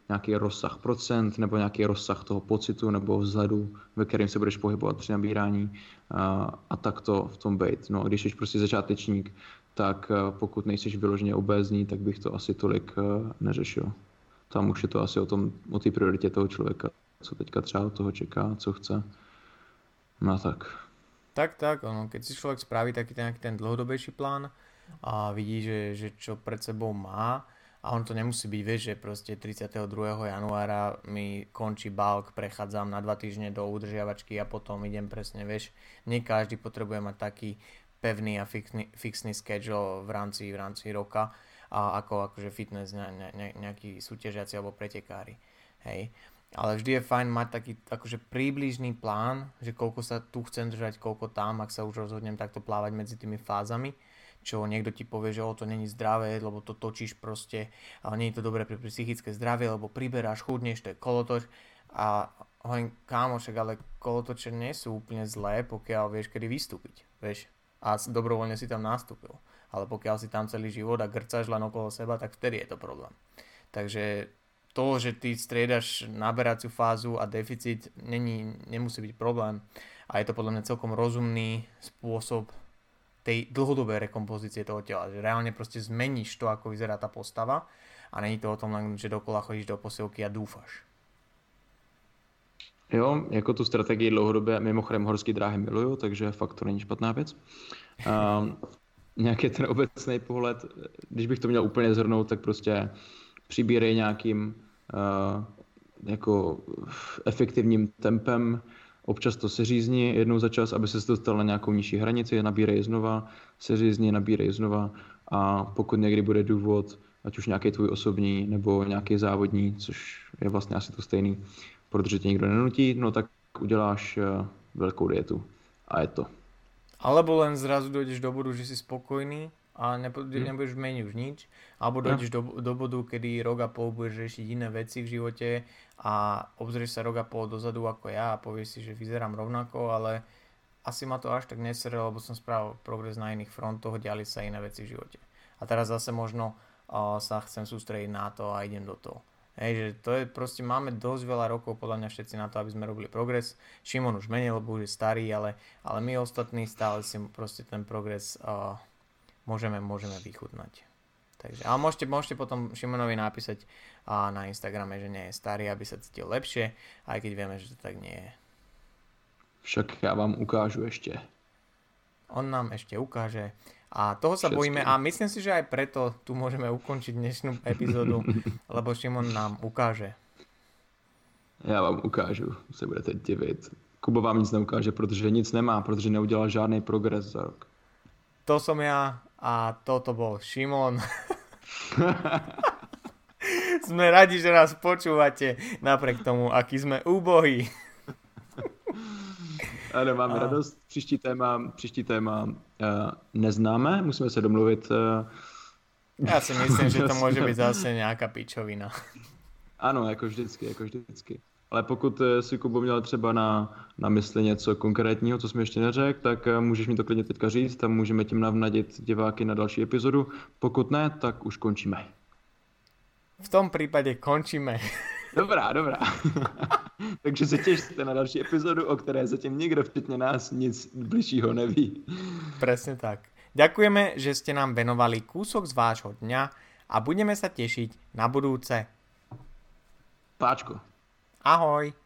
nějaký rozsah procent nebo nějaký rozsah toho pocitu nebo vzhledu, ve kterém se budeš pohybovat při nabírání a tak to v tom bejt. No, když jsi prostě začátečník, tak pokud nejseš vyloženě obézní, tak bych to asi tolik neřešil. Tam už je to asi o té prioritě toho člověka, co teďka třeba od toho čeká, co chce. No tak. Tak, ono, keď si človek spraví taký ten dlhodobejší plán a vidí, že čo pred sebou má a A on to nemusí byť, vieš, že proste 32. januára mi končí balk, prechádzam na 2 týždne do udržiavačky a potom idem presne, vieš. Nie každý potrebuje mať taký pevný a fixný schedule v rámci roka, a ako akože fitness nejakí súťažiaci alebo pretekári. Hej. Ale vždy je fajn mať taký akože príbližný plán, že koľko sa tu chcem držať, koľko tam, ak sa už rozhodnem takto plávať medzi tými fázami. Čo niekto ti povie, že to není zdravé, lebo to točíš proste, ale nie je to dobré pre psychické zdravie, lebo priberáš, chudneš, to je kolotoč. A hovorím, kámo, však ale kolotoče nie sú úplne zlé, pokiaľ vieš, kedy vystúpiť, vieš. A dobrovoľne si tam nastúpil. Ale pokiaľ si tam celý život a grcaš len okolo seba, tak vtedy je to problém. Takže to, že ty striedaš naberaciu fázu a deficit, nemusí byť problém. A je to podľa mňa celkom rozumný spôsob tej dlhodobej rekompozície toho tela, že reálne proste zmeníš to, ako vyzerá tá postava, a není to o tom len, že dokola chodíš do posilky a dúfaš. Jo, jako tu strategii dlouhodobě, mimochodem horské dráhy miluju, takže fakt to není špatná věc. Nějaký ten obecný pohled, když bych to měl úplně zhrnout, tak prostě přibírej nějakým jako efektivním tempem. Občas to seřízni jednou za čas, aby se dostal na nějakou nižší hranici, nabírej znova, seřízni, nabírej znova, a pokud někdy bude důvod, ať už nějaký tvůj osobní nebo nějaký závodní, což je vlastně asi to stejný, protože tě nikdo nenutí, no tak uděláš velkou dietu a je to. Alebo len zrazu dojdeš do bodu, že si spokojný a nebudeš meniť už nič, alebo dojdeš do bodu, kedy rok a pol budeš riešiť iné veci v živote a obzrieš sa rok a pol dozadu ako ja a povieš si, že vyzerám rovnako, ale asi ma to až tak nesere, lebo som spravil progres na iných frontoch, diali sa iné veci v živote. A teraz zase možno sa chcem sústrediť na to a idem do toho. Hej, že to je proste, máme dosť veľa rokov podľa mňa všetci na to, aby sme robili progres. Šimon už menej, lebo už je starý, ale my ostatní stále si proste ten progres môžeme vychutnať. Takže, ale môžete potom Šimonovi napísať na Instagrame, že nie je starý, aby sa cítil lepšie, aj keď vieme, že to tak nie je. Však ja vám ukážu ešte. On nám ešte ukáže. A toho sa bojíme a myslím si, že aj preto tu môžeme ukončiť dnešnú epizódu, lebo Šimon nám ukáže. Já vám ukážu, se budete divit. Kuba vám nic neukáže, protože nic nemá, protože neudělal žádný progres za rok. To som ja a toto bol Šimon. Sme radi, že nás počúvate, napriek tomu, aký sme úbohí. Ano, máme radost. Příští téma neznáme, musíme se domluvit. Já si myslím, že to může být zase nějaká pičovina. Ano, jako vždycky. Ale pokud si, Kubo, měl třeba na mysli něco konkrétního, co jsme ještě neřekl, tak můžeš mi to klidně teďka říct a můžeme tím navnadit diváky na další epizodu. Pokud ne, tak už končíme. V tom případě končíme. Dobrá. Takže se těšte na další epizodu, o které zatím nikdo včetně nás nic bližšího neví. Presne tak. Ďakujeme, že ste nám venovali kúsok z vášho dňa a budeme sa tešiť na budúce. Páčko. Ahoj.